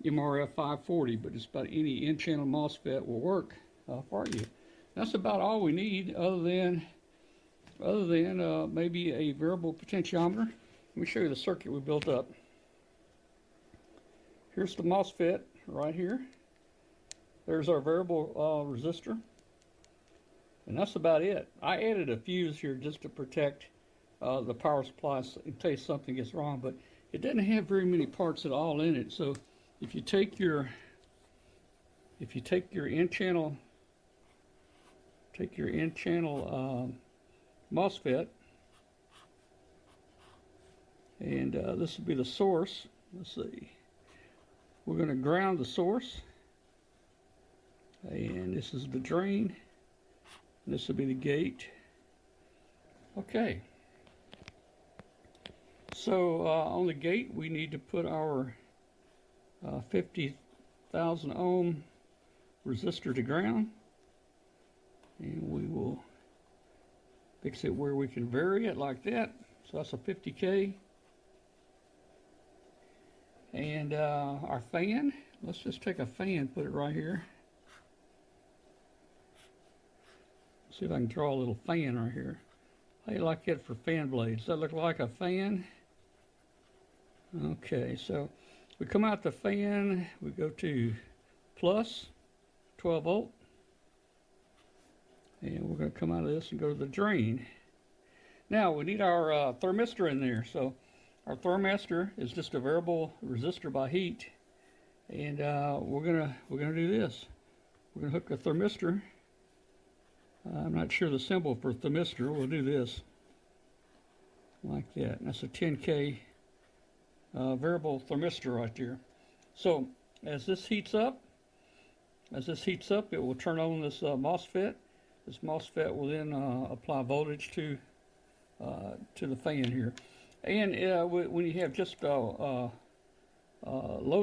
MRF540, but just about any N-channel MOSFET will work for you. That's about all we need, other than maybe a variable potentiometer. Let me show you the circuit we built up. Here's the MOSFET right here. There's our variable resistor, and that's about it. I added a fuse here just to protect the power supply in case something gets wrong, but it doesn't have very many parts at all in it. So if you take your N-channel MOSFET, and this will be the source. Let's see. We're going to ground the source, and this is the drain. And this will be the gate. Okay. So on the gate, we need to put our 50,000 ohm resistor to ground. And we will fix it where we can vary it like that. So that's a 50K. And our fan, let's just take a fan, put it right here. See if I can draw a little fan right here. How do you like it for fan blades? Does that look like a fan? Okay, so we come out the fan, we go to plus 12 volt. And we're going to come out of this and go to the drain. Now we need our thermistor in there. So our thermistor is just a variable resistor by heat, and we're gonna do this. We're gonna hook a thermistor I'm not sure the symbol for thermistor. We'll do this like that. And that's a 10K variable thermistor right there. So as this heats up, it will turn on this MOSFET. This MOSFET will then apply voltage to the fan here. And when you have just low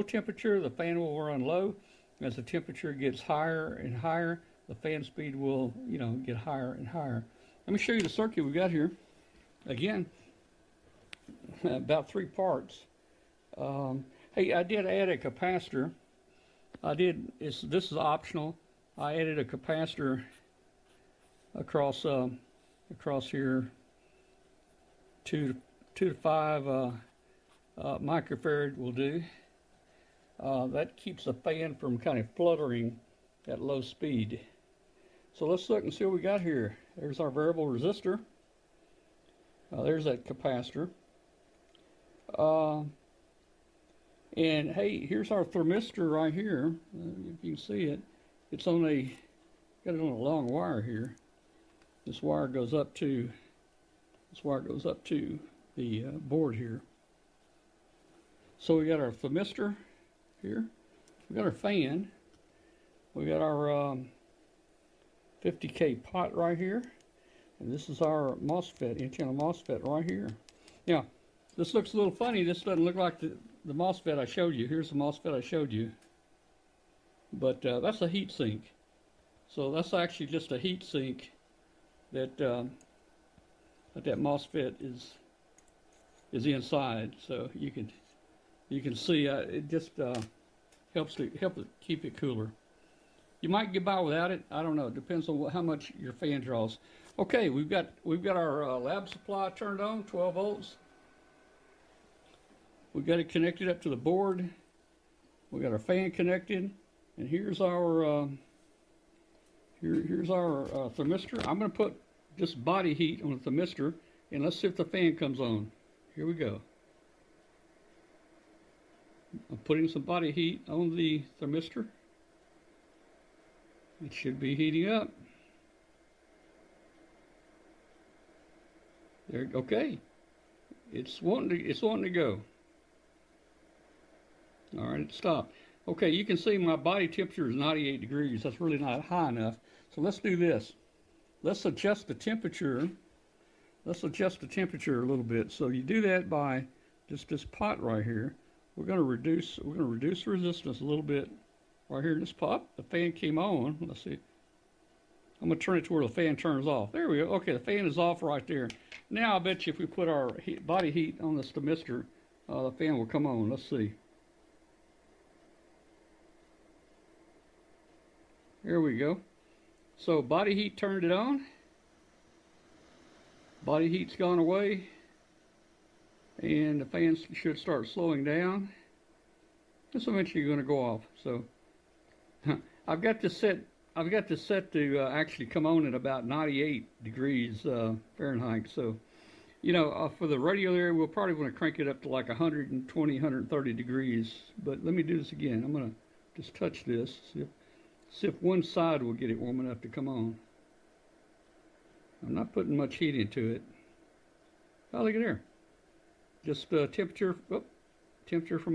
temperature, the fan will run low. As the temperature gets higher and higher, the fan speed will, you know, get higher and higher. Let me show you the circuit we got here. Again, about three parts. Hey, I did add a capacitor. This is optional. I added a capacitor across across here, 2 to 5 microfarad will do. That keeps the fan from kind of fluttering at low speed. So let's look and see what we got here. There's our variable resistor. There's that capacitor. And hey, here's our thermistor right here. If you can see it, it's on a, got it on a long wire here. This wire goes up to the board here. So we got our thermistor here. We got our fan. We got our 50K pot right here. And this is our MOSFET, internal MOSFET right here. Now, this looks a little funny. This doesn't look like the MOSFET I showed you. Here's the MOSFET I showed you. But that's a heat sink. So that's actually just a heat sink that that MOSFET is inside. So you can see it just helps it keep it cooler. You might get by without it. I don't know. It depends on how much your fan draws. Okay, we've got our lab supply turned on, 12 volts. We've got it connected up to the board. We've got our fan connected, and here's our here's our thermistor. I'm going to put just body heat on the thermistor, and let's see if the fan comes on. Here we go. I'm putting some body heat on the thermistor. It should be heating up. There, okay. It's wanting to go. All right, it stopped. Okay, you can see my body temperature is 98 degrees. That's really not high enough. So let's do this. Let's adjust the temperature. Let's adjust the temperature a little bit. So you do that by just this pot right here. We're going to reduce the resistance a little bit right here in this pot. The fan came on. Let's see. I'm going to turn it to where the fan turns off. There we go. Okay, the fan is off right there. Now I bet you if we put our body heat on this thermistor, the fan will come on. Let's see. Here we go. So body heat turned it on. Body heat's gone away. And the fans should start slowing down. It's eventually going to go off. So I've got this set to actually come on at about 98 degrees Fahrenheit. So, you know, for the radio area, we'll probably want to crank it up to like 120, 130 degrees. But let me do this again. I'm going to just touch this, see if one side will get it warm enough to come on. I'm not putting much heat into it. Oh, look at there. Just temperature from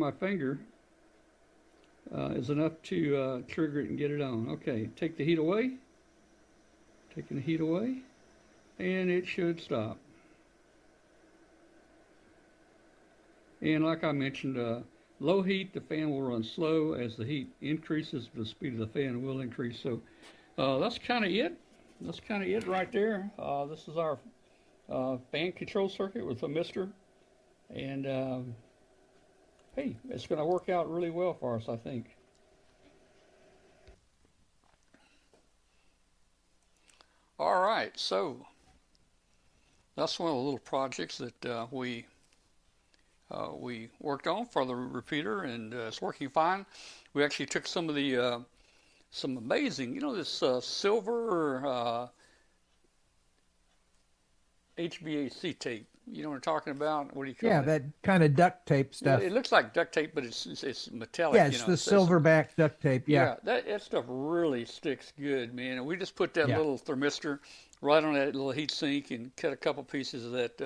my finger is enough to trigger it and get it on. Okay, take the heat away. Taking the heat away, and it should stop. And like I mentioned, low heat, the fan will run slow. As the heat increases, the speed of the fan will increase. So that's kind of it. That's kind of it right there. This is our fan control circuit with thermistor. And hey, it's going to work out really well for us, I think. All right, so that's one of the little projects that we worked on for the repeater, and it's working fine. We actually took some of the some amazing, you know, this silver HVAC tape. You know what I'm talking about? What do you call it? Yeah, that kind of duct tape stuff. It looks like duct tape, but it's metallic. Yeah, it's the silverback duct tape. Yeah, that stuff really sticks good, man. And we just put that little thermistor right on that little heat sink and cut a couple pieces of that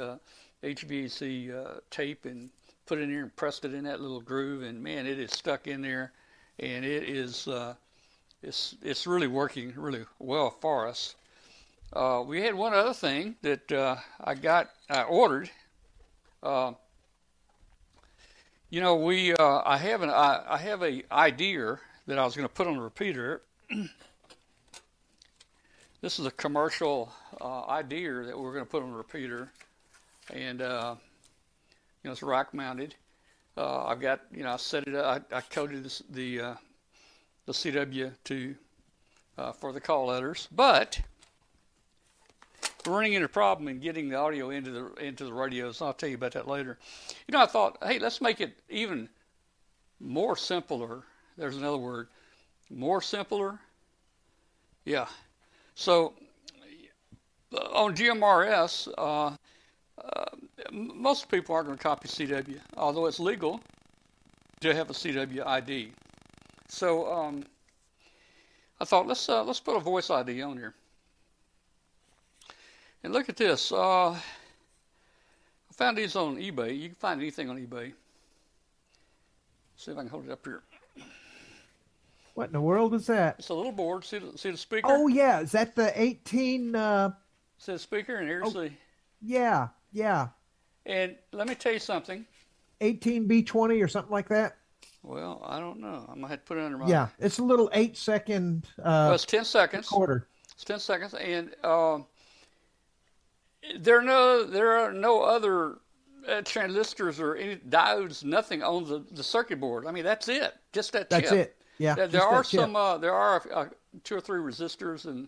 HVAC tape and put it in there and pressed it in that little groove. And man, it is stuck in there, and it is it's really working really well for us. We had one other thing that I ordered. You know, I have an idea that I was going to put on the repeater. This is a commercial idea that we're going to put on the repeater, and you know, it's rack mounted. I've got, you know, I set it up. I coded this, the CW to for the call letters, but running into a problem in getting the audio into the radios. I'll tell you about that later. You know, I thought, hey, let's make it even more simpler. There's another word, more simpler. Yeah. So on GMRS, most people aren't going to copy CW, although it's legal to have a CW ID. So I thought let's put a voice ID on here. And look at this. I found these on eBay. You can find anything on eBay. See if I can hold it up here. What in the world is that? It's a little board. See the speaker? Oh, yeah. Is that the 18? See the speaker? And here's the... Yeah, yeah. And let me tell you something. 18B20 or something like that? Well, I don't know. I might have to put it under my... Yeah, it's a little 8-second... well, it's 10 seconds. Quarter. It's 10 seconds. And... There are no other transistors or any diodes, nothing on the circuit board. I mean, that's it. Just that chip. That's it. Yeah. There are 2 or 3 resistors, and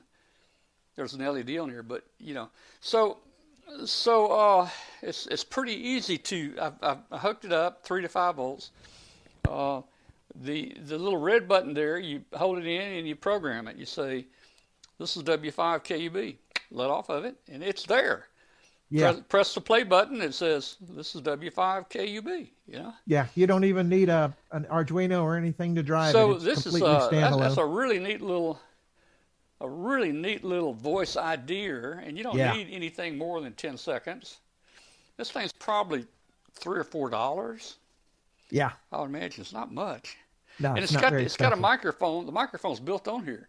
there's an LED on here. But you know, so it's pretty easy to. I hooked it up 3 to 5 volts. The little red button there, you hold it in and you program it. You say, "This is W5KUB." Let off of it, and it's there. Yeah. Press the play button. It says, this is W5KUB, you know? Yeah, you don't even need an Arduino or anything to drive it. So this is that's a really neat little voice idea, and you don't need anything more than 10 seconds. This thing's probably $3 or $4. Yeah. I would imagine it's not much. No, and it's got a microphone. The microphone's built on here.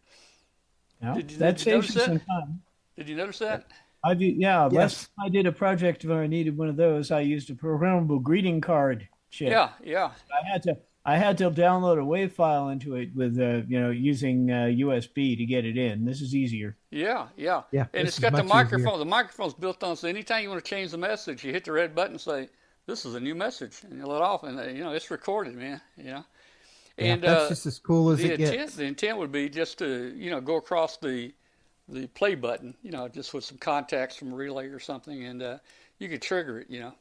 No, that saves you some time. Did you notice that? I do, yeah. Yes. Last time I did a project where I needed one of those, I used a programmable greeting card chip. Yeah, yeah. I had to download a WAV file into it with using USB to get it in. This is easier. Yeah, yeah. Yeah. And it's got the microphone. Easier. The microphone's built on, so anytime you want to change the message, you hit the red button and say, "This is a new message," and you let off, and you know it's recorded, man. You know. And yeah, that's just as cool as it gets. The intent would be just to go across the play button, just with some contacts from a relay or something, and you could trigger it, Yeah.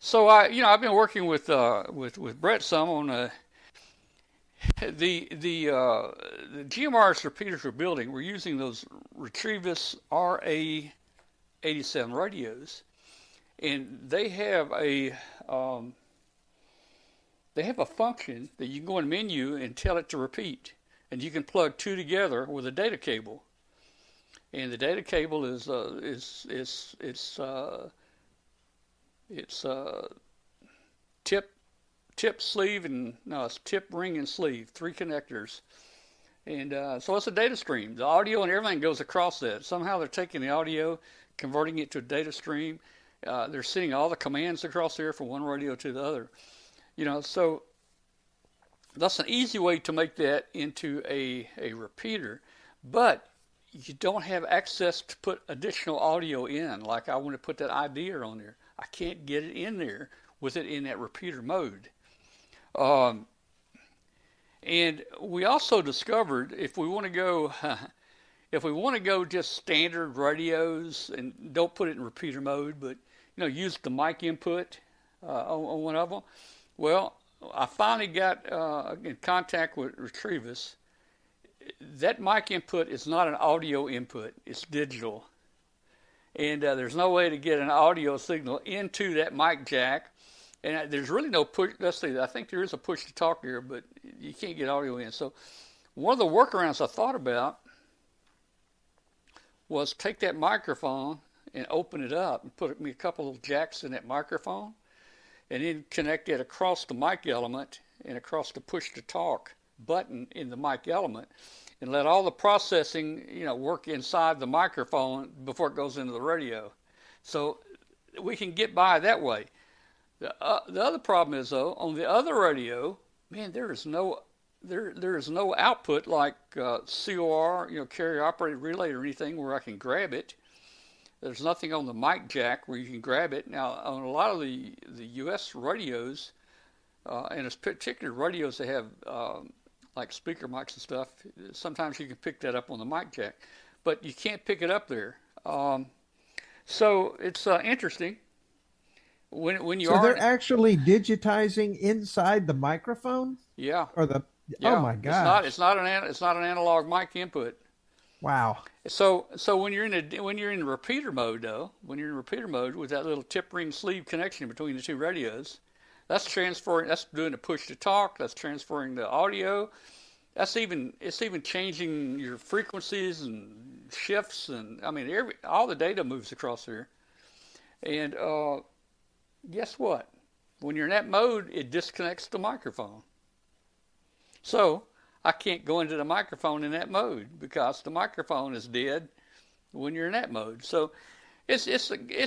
So I, I've been working with Brett some on the GMRS repeaters we're building. We're using those Retevis RA87 radios, and they have a function that you can go in the menu and tell it to repeat. And you can plug two together with a data cable, and the data cable is tip sleeve and tip ring and sleeve, 3 connectors, and so it's a data stream. The audio and everything goes across that. Somehow they're taking the audio, converting it to a data stream. They're sending all the commands across there from one radio to the other, so. That's an easy way to make that into a repeater, but you don't have access to put additional audio in. Like I want to put that idea on there. I can't get it in there with it in that repeater mode. And we also discovered if we want to go just standard radios and don't put it in repeater mode, but use the mic input on one of them. Well, I finally got in contact with Retevis. That mic input is not an audio input. It's digital. and there's no way to get an audio signal into that mic jack. And there's really no push. Let's see, I think there is a push to talk here, but you can't get audio in. So one of the workarounds I thought about was take that microphone and open it up and put me a couple of jacks in that microphone and then connect it across the mic element and across the push to talk button in the mic element and let all the processing, you know, work inside the microphone before it goes into the radio. So we can get by that way. The other problem is, though, on the other radio, man, there is no output like COR, you know, carrier operated relay or anything where I can grab it. There's nothing on the mic jack where you can grab it. Now, on a lot of the U.S. radios, and it's particular radios that have like speaker mics and stuff, sometimes you can pick that up on the mic jack, but you can't pick it up there. So it's interesting. When you so are they're actually digitizing inside the microphone? Yeah. Or the oh my god. It's not an analog mic input. Wow. So when you're in repeater mode though, when you're in repeater mode with that little tip ring sleeve connection between the two radios, that's transferring. That's doing the push to talk. That's transferring the audio. It's even changing your frequencies and shifts, and I mean all the data moves across here, and. Guess what? When you're in that mode, it disconnects the microphone. So I can't go into the microphone in that mode because the microphone is dead when you're in that mode. So it's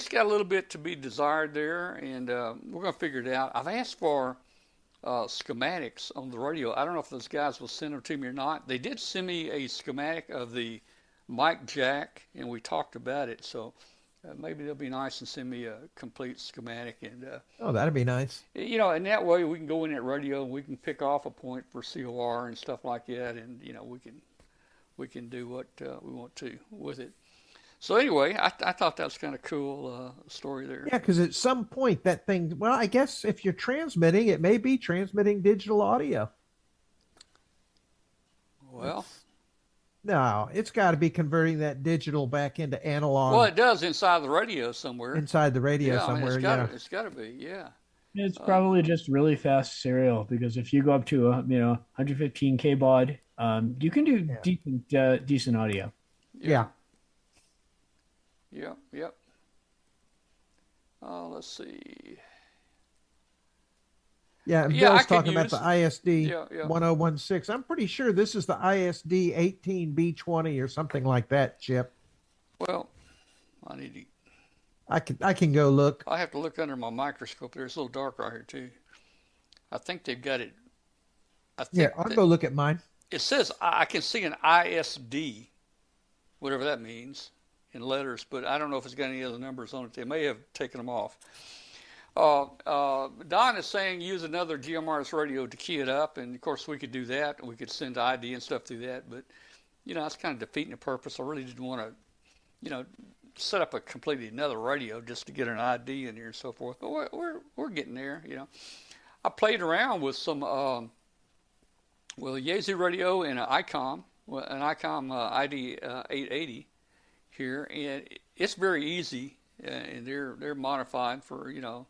got a little bit to be desired there, and we're going to figure it out. I've asked for schematics on the radio. I don't know if those guys will send them to me or not. They did send me a schematic of the mic jack, and we talked about it. So. Maybe they'll be nice and send me a complete schematic. And oh, that'd be nice. You know, and that way we can go in that radio and we can pick off a point for COR and stuff like that. And, you know, we can do what we want to with it. So anyway, I thought that was kind of cool story there. Yeah, because at some point that thing, well, I guess if you're transmitting, it may be transmitting digital audio. Well... No, it's got to be converting that digital back into analog. Well, it does inside the radio somewhere. Inside the radio somewhere, yeah. It's got to be, yeah. It's probably just really fast serial, because if you go up to 115K baud, you can do decent audio. Yeah. Yep. Yeah. Let's see. Yeah, and Bill's talking about the ISD 1016. I'm pretty sure this is the ISD 18B20 or something like that, Chip. Well, I need to... I can go look. I have to look under my microscope there. It's a little dark right here, too. I think they've got it... I'll go look at mine. It says I can see an ISD, whatever that means, in letters, but I don't know if it's got any other numbers on it. They may have taken them off. Don is saying use another GMRS radio to key it up, and of course we could do that, and we could send ID and stuff through that, but you know, that's kind of defeating the purpose. I really didn't want to, you know, set up a completely another radio just to get an ID in here and so forth, but we're getting there, you know. I played around with some Yazoo radio and an ICOM ID 880 here, and it's very easy, and they're modified for, you know,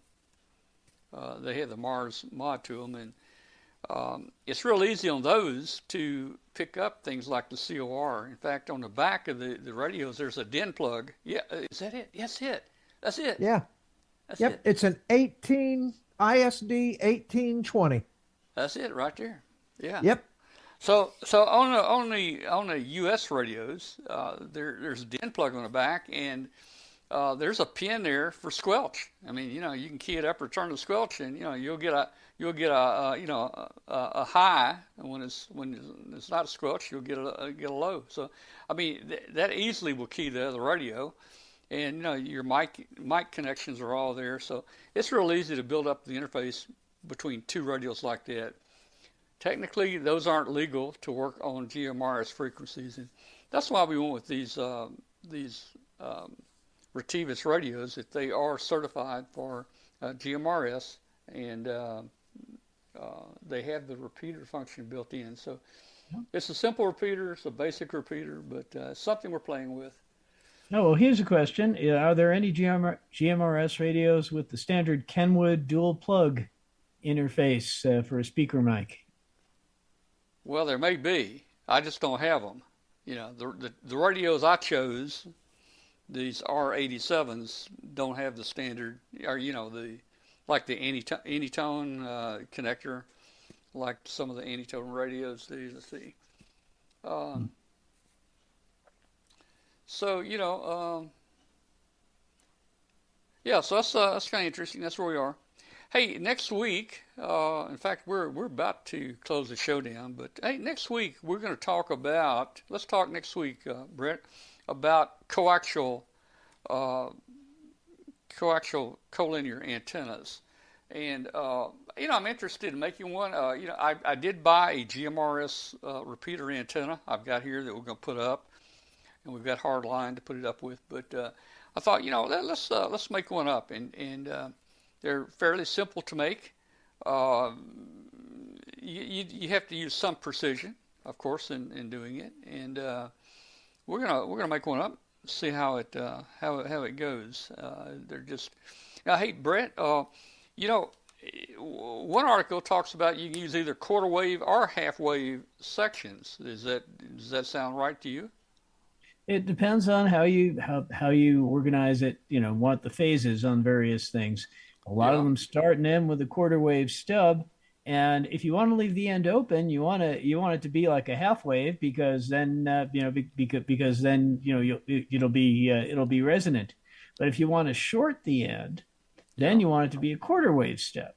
they have the Mars mod to them, and it's real easy on those to pick up things like the COR. In fact, on the back of the radios, there's a DIN plug. Yeah, is that it? Yes, it. That's it. Yeah. That's it. It's an ISD 1820. That's it right there. Yeah. Yep. So on the U.S. radios, there's a DIN plug on the back, and there's a pin there for squelch. I mean, you know, you can key it up or turn the squelch, and you know, you'll get a high, and when it's not a squelch, you'll get a low. So, I mean, that easily will key the other radio, and you know, your mic connections are all there. So it's real easy to build up the interface between two radios like that. Technically, those aren't legal to work on GMRS frequencies, and that's why we went with these Retevis radios, that they are certified for GMRS, and they have the repeater function built in. So it's a simple repeater, it's a basic repeater, but something we're playing with. Oh, well, here's a question. Are there any GMRS radios with the standard Kenwood dual plug interface for a speaker mic? Well, there may be. I just don't have them. You know, the radios I chose, these R87s, don't have the standard, or, you know, like the Anytone connector, like some of the Anytone radios these I see. So, you know, yeah, so that's kind of interesting. That's where we are. Hey, next week, in fact, we're about to close the show down, but hey, next week we're going to talk about, let's talk next week, Brett, about coaxial collinear antennas. And, you know, I'm interested in making one. You know, I did buy a GMRS repeater antenna I've got here that we're going to put up. And we've got hard line to put it up with, but I thought, you know, let's make one up, and they're fairly simple to make. You have to use some precision, of course, in doing it, and we're gonna make one up, see how it goes. They're just now. Hey, Brett, you know, one article talks about you can use either quarter wave or half wave sections. Does that sound right to you? It depends on how you organize it, you know, what the phase is on various things. A lot of them start and end with a quarter wave stub, and if you want to leave the end open, you want it to be like a half wave, because then you know, because then, you know, it'll be resonant. But if you want to short the end, then you want it to be a quarter wave stub.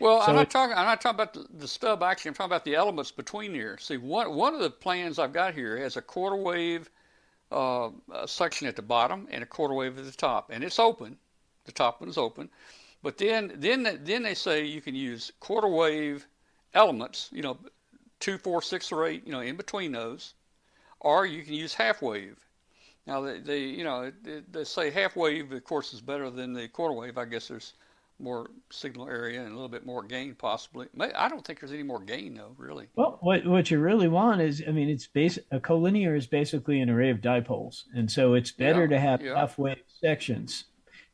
Well, so I'm not talking about the stub action. I'm talking about the elements between here. See, one of the plans I've got here has a quarter wave section at the bottom and a quarter wave at the top, and it's open. The top one is open, but then they say you can use quarter wave elements, you know, 2, 4, 6, or 8, you know, in between those, or you can use half wave. Now they you know, they say half wave, of course, is better than the quarter wave. I guess there's more signal area and a little bit more gain, possibly. I don't think there's any more gain, though, really. Well, what you really want is, I mean, a collinear is basically an array of dipoles, and so it's better to have half-wave sections,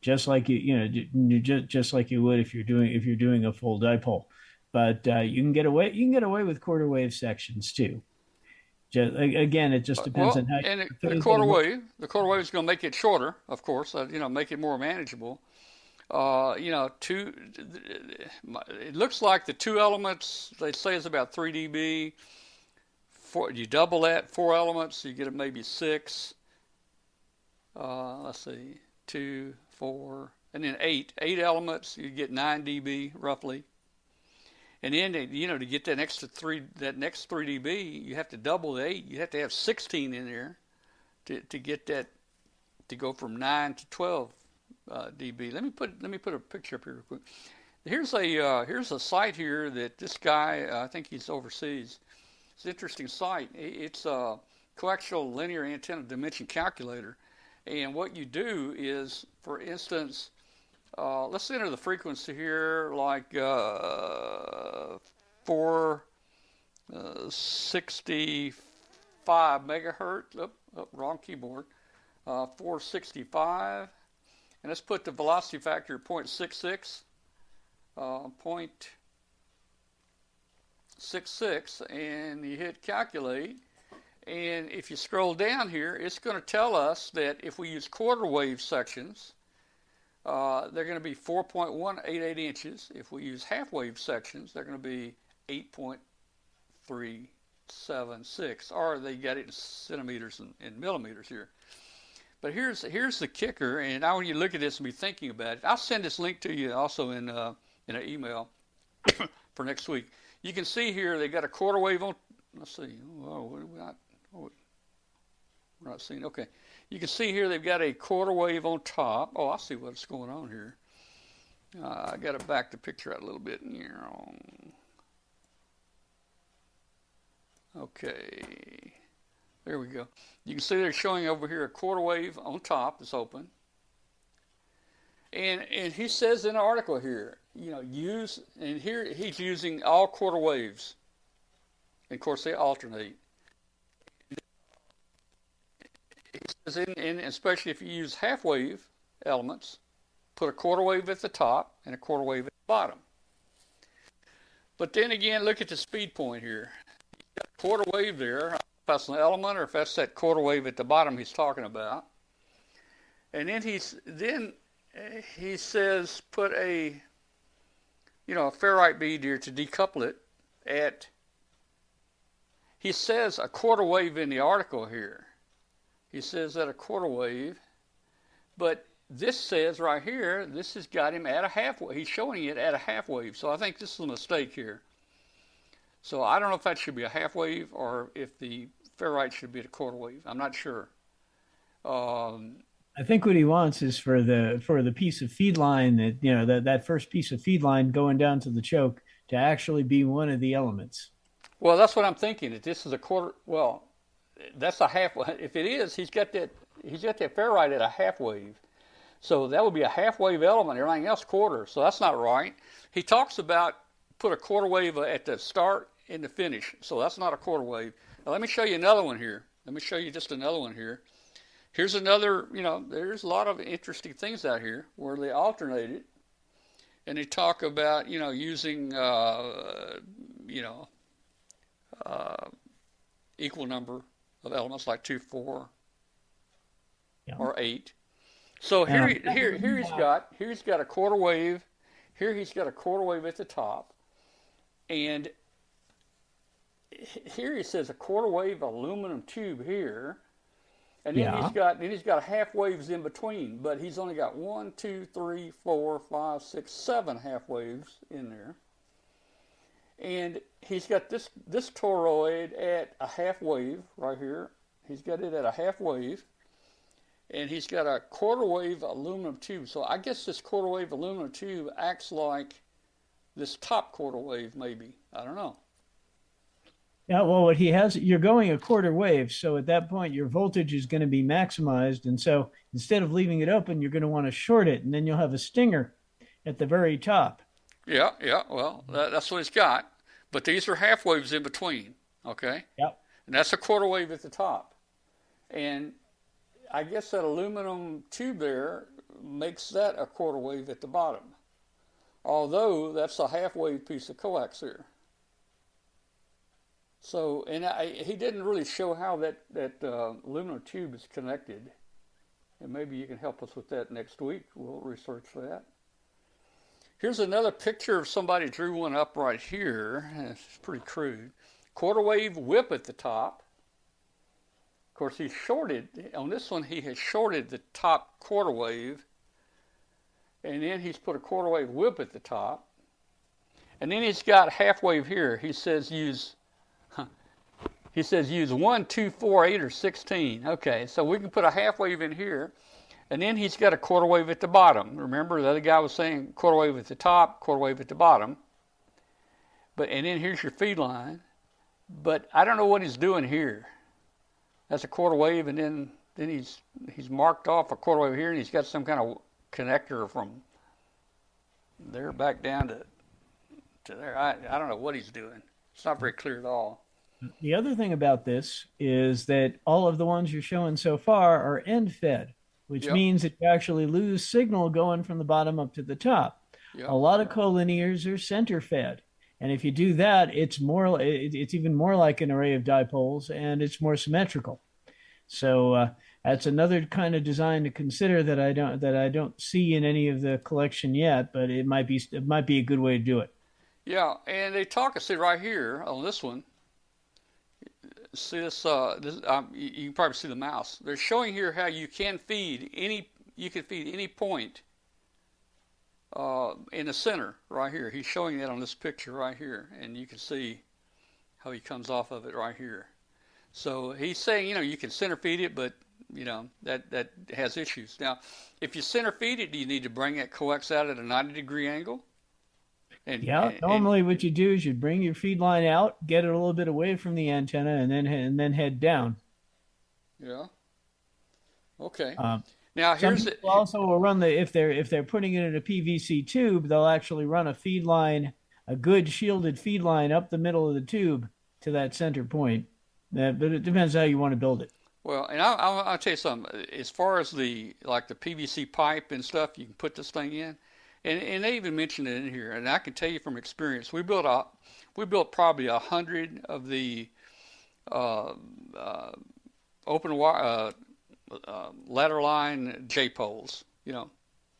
just like you know, just like you would if you're doing a full dipole. But you can get away with quarter-wave sections too. Just, again, it just depends on how. And the quarter wave is going to make it shorter, of course. You know, make it more manageable. You know, it looks like the two elements, they say, is about 3 dB. You double that, 4 elements, you get it maybe 6. Let's see, 2, 4, and then 8. 8 elements, you get 9 dB roughly. And then, you know, to get that extra 3, that next 3 dB, you have to double the 8. You have to have 16 in there to get that, to go from 9 to 12. DB. Let me put a picture up here real quick. Here's a site here that this guy, I think he's overseas. It's an interesting site. It's a coaxial linear antenna dimension calculator, and what you do is, for instance, let's enter the frequency here, like 465 megahertz. Wrong keyboard. 465. And let's put the velocity factor 0.66, 0.66, and you hit calculate. And if you scroll down here, it's going to tell us that if we use quarter wave sections, they're going to be 4.188 inches. If we use half wave sections, they're going to be 8.376, or they got it in centimeters and millimeters here. But here's the kicker, and I want you to look at this and be thinking about it. I'll send this link to you also in an email for next week. You can see here they got a quarter wave on. Let's see. Oh, we're not seeing. Okay, you can see here they've got a quarter wave on top. Oh, I see what's going on here. I got to back the picture out a little bit. Okay. There we go. You can see they're showing over here a quarter wave on top. It's open. And he says in the article here, you know, and here he's using all quarter waves. And of course, they alternate. is in, especially if you use half wave elements, put a quarter wave at the top and a quarter wave at the bottom. But then again, look at the speed point here. You've got a quarter wave there, if that's an element or if that's that quarter wave at the bottom he's talking about. And then he says put a, you know, a ferrite bead here to decouple it at, he says a quarter wave in the article here. He says that a quarter wave, but this says right here, this has got him at a half wave. He's showing it at a half wave, so I think this is a mistake here. So I don't know if that should be a half wave or if the ferrite should be at a quarter wave. I'm not sure. I think what he wants is for the piece of feed line that, you know, that first piece of feed line going down to the choke to actually be one of the elements. Well, that's what I'm thinking. If this is a quarter, well, that's a half. If it is, he's got that ferrite at a half wave, so that would be a half wave element. Everything else quarter, so that's not right. He talks about put a quarter wave at the start and the finish, so that's not a quarter wave. Now, let me show you another one here. Let me show you just another one here. Here's another, you know, there's a lot of interesting things out here where they alternate it, and they talk about, you know, using, equal number of elements like 2, 4, yeah, or 8. So here he's got a quarter wave. Here he's got a quarter wave at the top, and here he says a quarter wave aluminum tube here. And then, yeah, he's got half waves in between, but he's only got 1, 2, 3, 4, 5, 6, 7 half waves in there. And he's got this toroid at a half wave right here. He's got it at a half wave. And he's got a quarter wave aluminum tube. So I guess this quarter wave aluminum tube acts like this top quarter wave maybe. I don't know. Yeah, well, what he has, you're going a quarter wave, so at that point your voltage is going to be maximized, and so instead of leaving it open, you're going to want to short it, and then you'll have a stinger at the very top. Yeah, well, that's what he's got, but these are half waves in between, okay? Yep. And that's a quarter wave at the top, and I guess that aluminum tube there makes that a quarter wave at the bottom, although that's a half wave piece of coax here. So, and he didn't really show how that aluminum tube is connected. And maybe you can help us with that next week. We'll research that. Here's another picture of somebody drew one up right here. It's pretty crude. Quarter wave whip at the top. Of course, he shorted, on this one, he has shorted the top quarter wave. And then he's put a quarter wave whip at the top. And then he's got half wave here. He says use 1, 2, 4, 8, or 16. Okay, so we can put a half wave in here, and then he's got a quarter wave at the bottom. Remember, the other guy was saying quarter wave at the top, quarter wave at the bottom. But and then here's your feed line. But I don't know what he's doing here. That's a quarter wave, and then he's marked off a quarter wave here, and he's got some kind of connector from there back down to there. I don't know what he's doing. It's not very clear at all. The other thing about this is that all of the ones you're showing so far are end fed, which, yep, means that you actually lose signal going from the bottom up to the top. Yep. A lot of collinears are center fed. And if you do that, it's even more like an array of dipoles, and it's more symmetrical. So that's another kind of design to consider that I don't see in any of the collection yet, but it might be a good way to do it. Yeah, and they talk, see right here on this one, see this, you can probably see the mouse. They're showing here how you can feed any point in the center right here. He's showing that on this picture right here, and you can see how he comes off of it right here. So he's saying, you know, you can center feed it, but, you know, that has issues. Now, if you center feed it, do you need to bring that coax out at a 90-degree angle? Normally what you do is you bring your feed line out, get it a little bit away from the antenna, and then head down. Yeah. Okay. Now here's some people also will run if they're putting it in a PVC tube, they'll actually run a feed line, a good shielded feed line up the middle of the tube to that center point. But it depends how you want to build it. Well, and I'll tell you something. As far as the PVC pipe and stuff, you can put this thing in, and they even mentioned it in here. And I can tell you from experience, we built probably 100 of the open wire ladder line J poles. You know,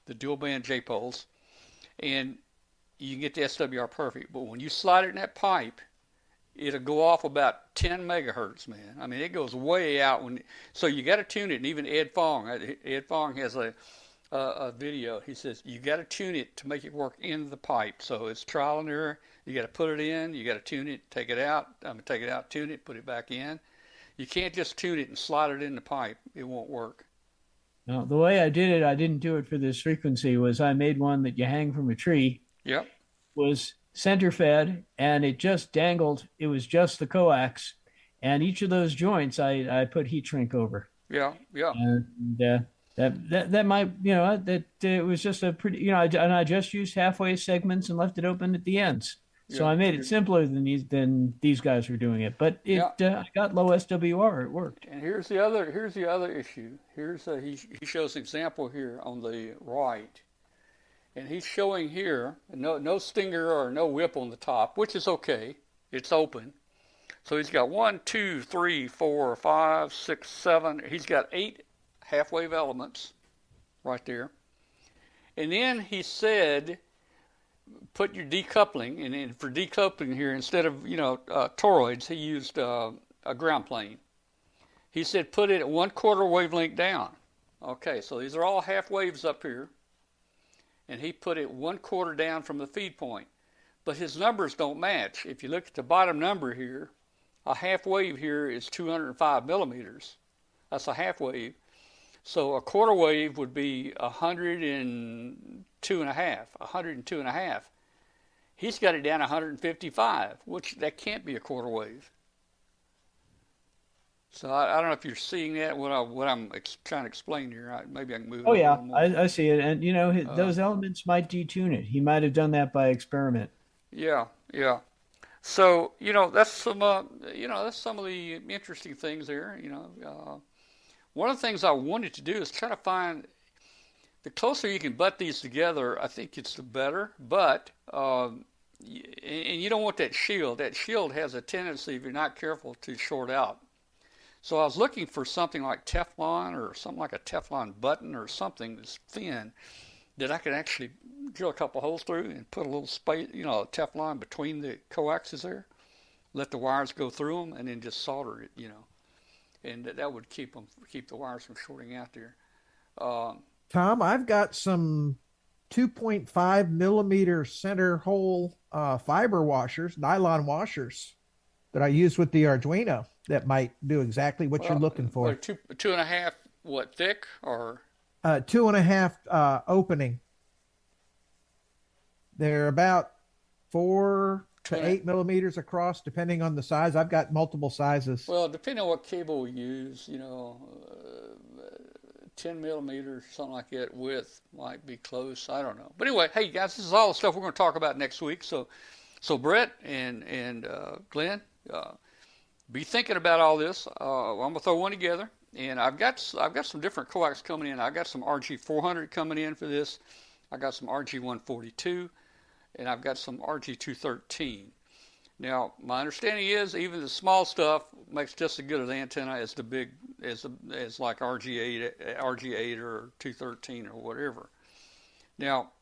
the dual band J poles, and you can get the SWR perfect. But when you slide it in that pipe, it'll go off about 10 megahertz, man. I mean, it goes way out. So you got to tune it. And even Ed Fong has a video. He says, you got to tune it to make it work in the pipe. So it's trial and error. You got to put it in. You got to tune it, take it out. Take it out, tune it, put it back in. You can't just tune it and slide it in the pipe. It won't work. No, the way I did it, I didn't do it for this frequency, was I made one that you hang from a tree. Yep. Was center fed, and it just dangled. It was just the coax, and each of those joints I put heat shrink over. Yeah. And that might, you know, that it was just a pretty, you know, and I just used halfway segments and left it open at the ends. Yeah. So I made it simpler than these guys were doing it, but I got low SWR. It worked. And here's the other issue. He shows an example here on the right. And he's showing here, no stinger or no whip on the top, which is okay. It's open. So he's got 1, 2, 3, 4, 5, 6, 7. He's got 8 half-wave elements right there. And then he said, put your decoupling. And then for decoupling here, instead of, you know, toroids, he used a ground plane. He said, put it at 1/4 wavelength down. Okay, so these are all half-waves up here. And he put it 1/4 down from the feed point. But his numbers don't match. If you look at the bottom number here, a half wave here is 205 millimeters. That's a half wave. So a quarter wave would be 102 and a half. He's got it down 155, which that can't be a quarter wave. So I don't know if you're seeing that, what I'm trying to explain here. Maybe I can move. Oh, yeah, I see it. And, you know, those elements might detune it. He might have done that by experiment. Yeah. So, you know, that's some of the interesting things there. You know, one of the things I wanted to do is try to find, the closer you can butt these together, I think it's the better. But, and you don't want that shield. That shield has a tendency, if you're not careful, to short out. So I was looking for something like Teflon or something like a Teflon button or something that's thin that I could actually drill a couple holes through and put a little space, you know, Teflon between the coaxes there, let the wires go through them, and then just solder it, you know, and that would keep the wires from shorting out there. Tom, I've got some 2.5 millimeter center hole fiber washers, nylon washers, that I use with the Arduino that might do exactly what you're looking for. Two and a half, what, thick or? 2.5 opening. They're about 4 to 8 millimeters across, depending on the size. I've got multiple sizes. Well, depending on what cable we use, you know, 10 millimeters, something like that, width might be close. I don't know. But anyway, hey, guys, this is all the stuff we're going to talk about next week. So Brett and Glenn, be thinking about all this. I'm gonna throw one together, and I've got some different coax coming in. I got some RG400 coming in for this. I got some RG142, and I've got some RG213. Now, my understanding is even the small stuff makes just as good of the antenna as the big as like RG8 or 213 or whatever. Now,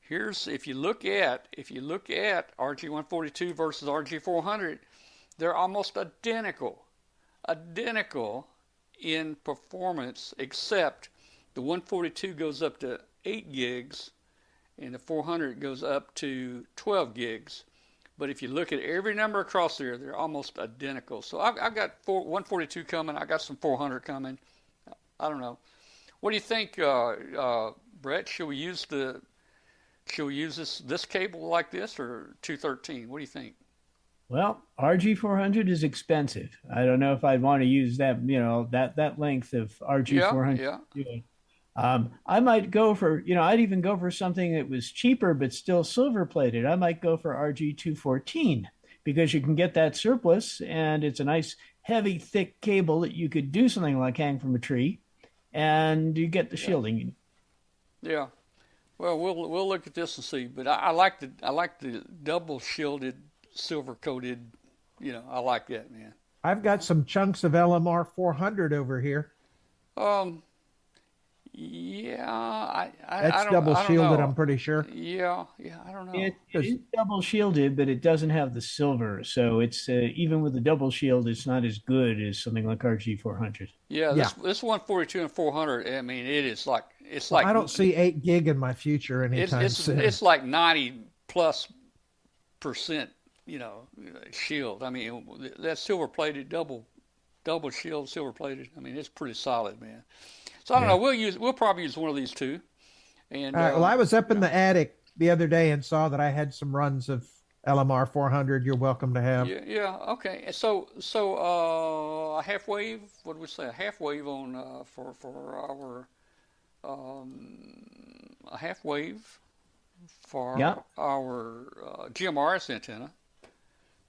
here's if you look at RG142 versus RG400, they're almost identical in performance, except the 142 goes up to 8 gigs and the 400 goes up to 12 gigs. But if you look at every number across there, they're almost identical. So I've got 142 coming. I got some 400 coming. I don't know. What do you think, Brett? Should we use this cable like this or 213? What do you think? Well, RG400 is expensive. I don't know if I'd want to use that, you know, that length of RG400. Yeah. I might go for, you know, I'd even go for something that was cheaper but still silver-plated. I might go for RG214 because you can get that surplus, and it's a nice heavy, thick cable that you could do something like hang from a tree, and you get the shielding. Yeah. Well, we'll look at this and see. But I like the double shielded, silver coated. You know, I like that, man. I've got some chunks of LMR400 over here. Yeah, that's double shielded, I'm pretty sure. Yeah, I don't know. It is double shielded, but it doesn't have the silver, so it's even with the double shield, it's not as good as something like RG400. Yeah, this 142 and 400. I mean, it is like I don't see 8 gig in my future anytime soon. It's like 90+%, you know, shield. I mean, that silver plated double shield, silver plated. I mean, it's pretty solid, man. So I don't know. We'll probably use one of these two. And well, I was up in the attic the other day and saw that I had some runs of LMR 400. You're welcome to have. Yeah. Okay. So a half wave. What do we say? A half wave on for our a half wave for our GMRS antenna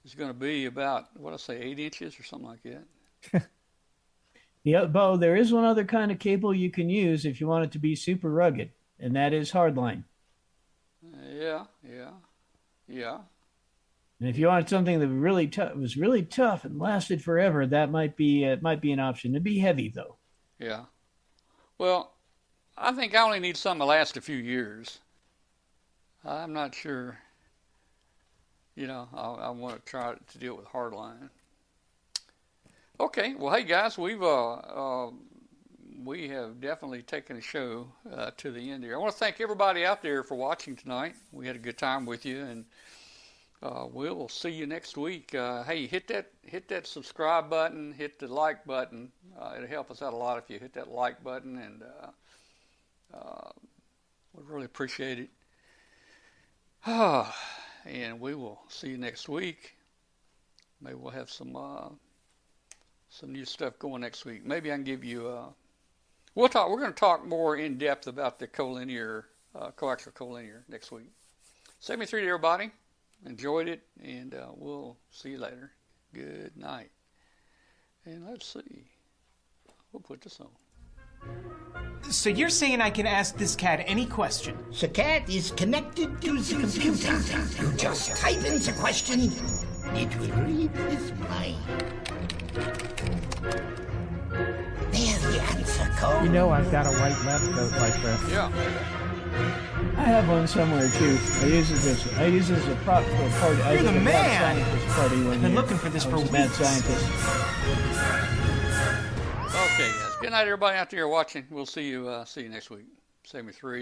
is going to be about 8 inches or something like that. Yeah, Bo, there is one other kind of cable you can use if you want it to be super rugged, and that is hardline. Yeah. And if you wanted something that was really tough and lasted forever, that might be an option. It'd be heavy, though. Yeah. Well, I think I only need something to last a few years. I'm not sure. You know, I want to try to deal with hardline. Okay, well, hey guys, we have definitely taken the show to the end here. I want to thank everybody out there for watching tonight. We had a good time with you, and we'll see you next week. Hey, hit that subscribe button, hit the like button. It'll help us out a lot if you hit that like button, and we really appreciate it. And we will see you next week. Maybe we'll have some new stuff going next week. Maybe I can give you we're going to talk more in depth about the collinear, coaxial collinear next week. 73 to everybody. Enjoyed it, and we'll see you later. Good night. And let's see. We'll put this on. So you're saying I can ask this cat any question? The cat is connected to the computer. You just type in the question. It will read his mind. You know I've got a white lab coat like that. Yeah. I have one somewhere too. I use it as a prop for a party. You're the man! I've been looking for this for weeks. Mad scientist. Okay, guys. Good night, everybody out there watching. We'll see you next week. 73.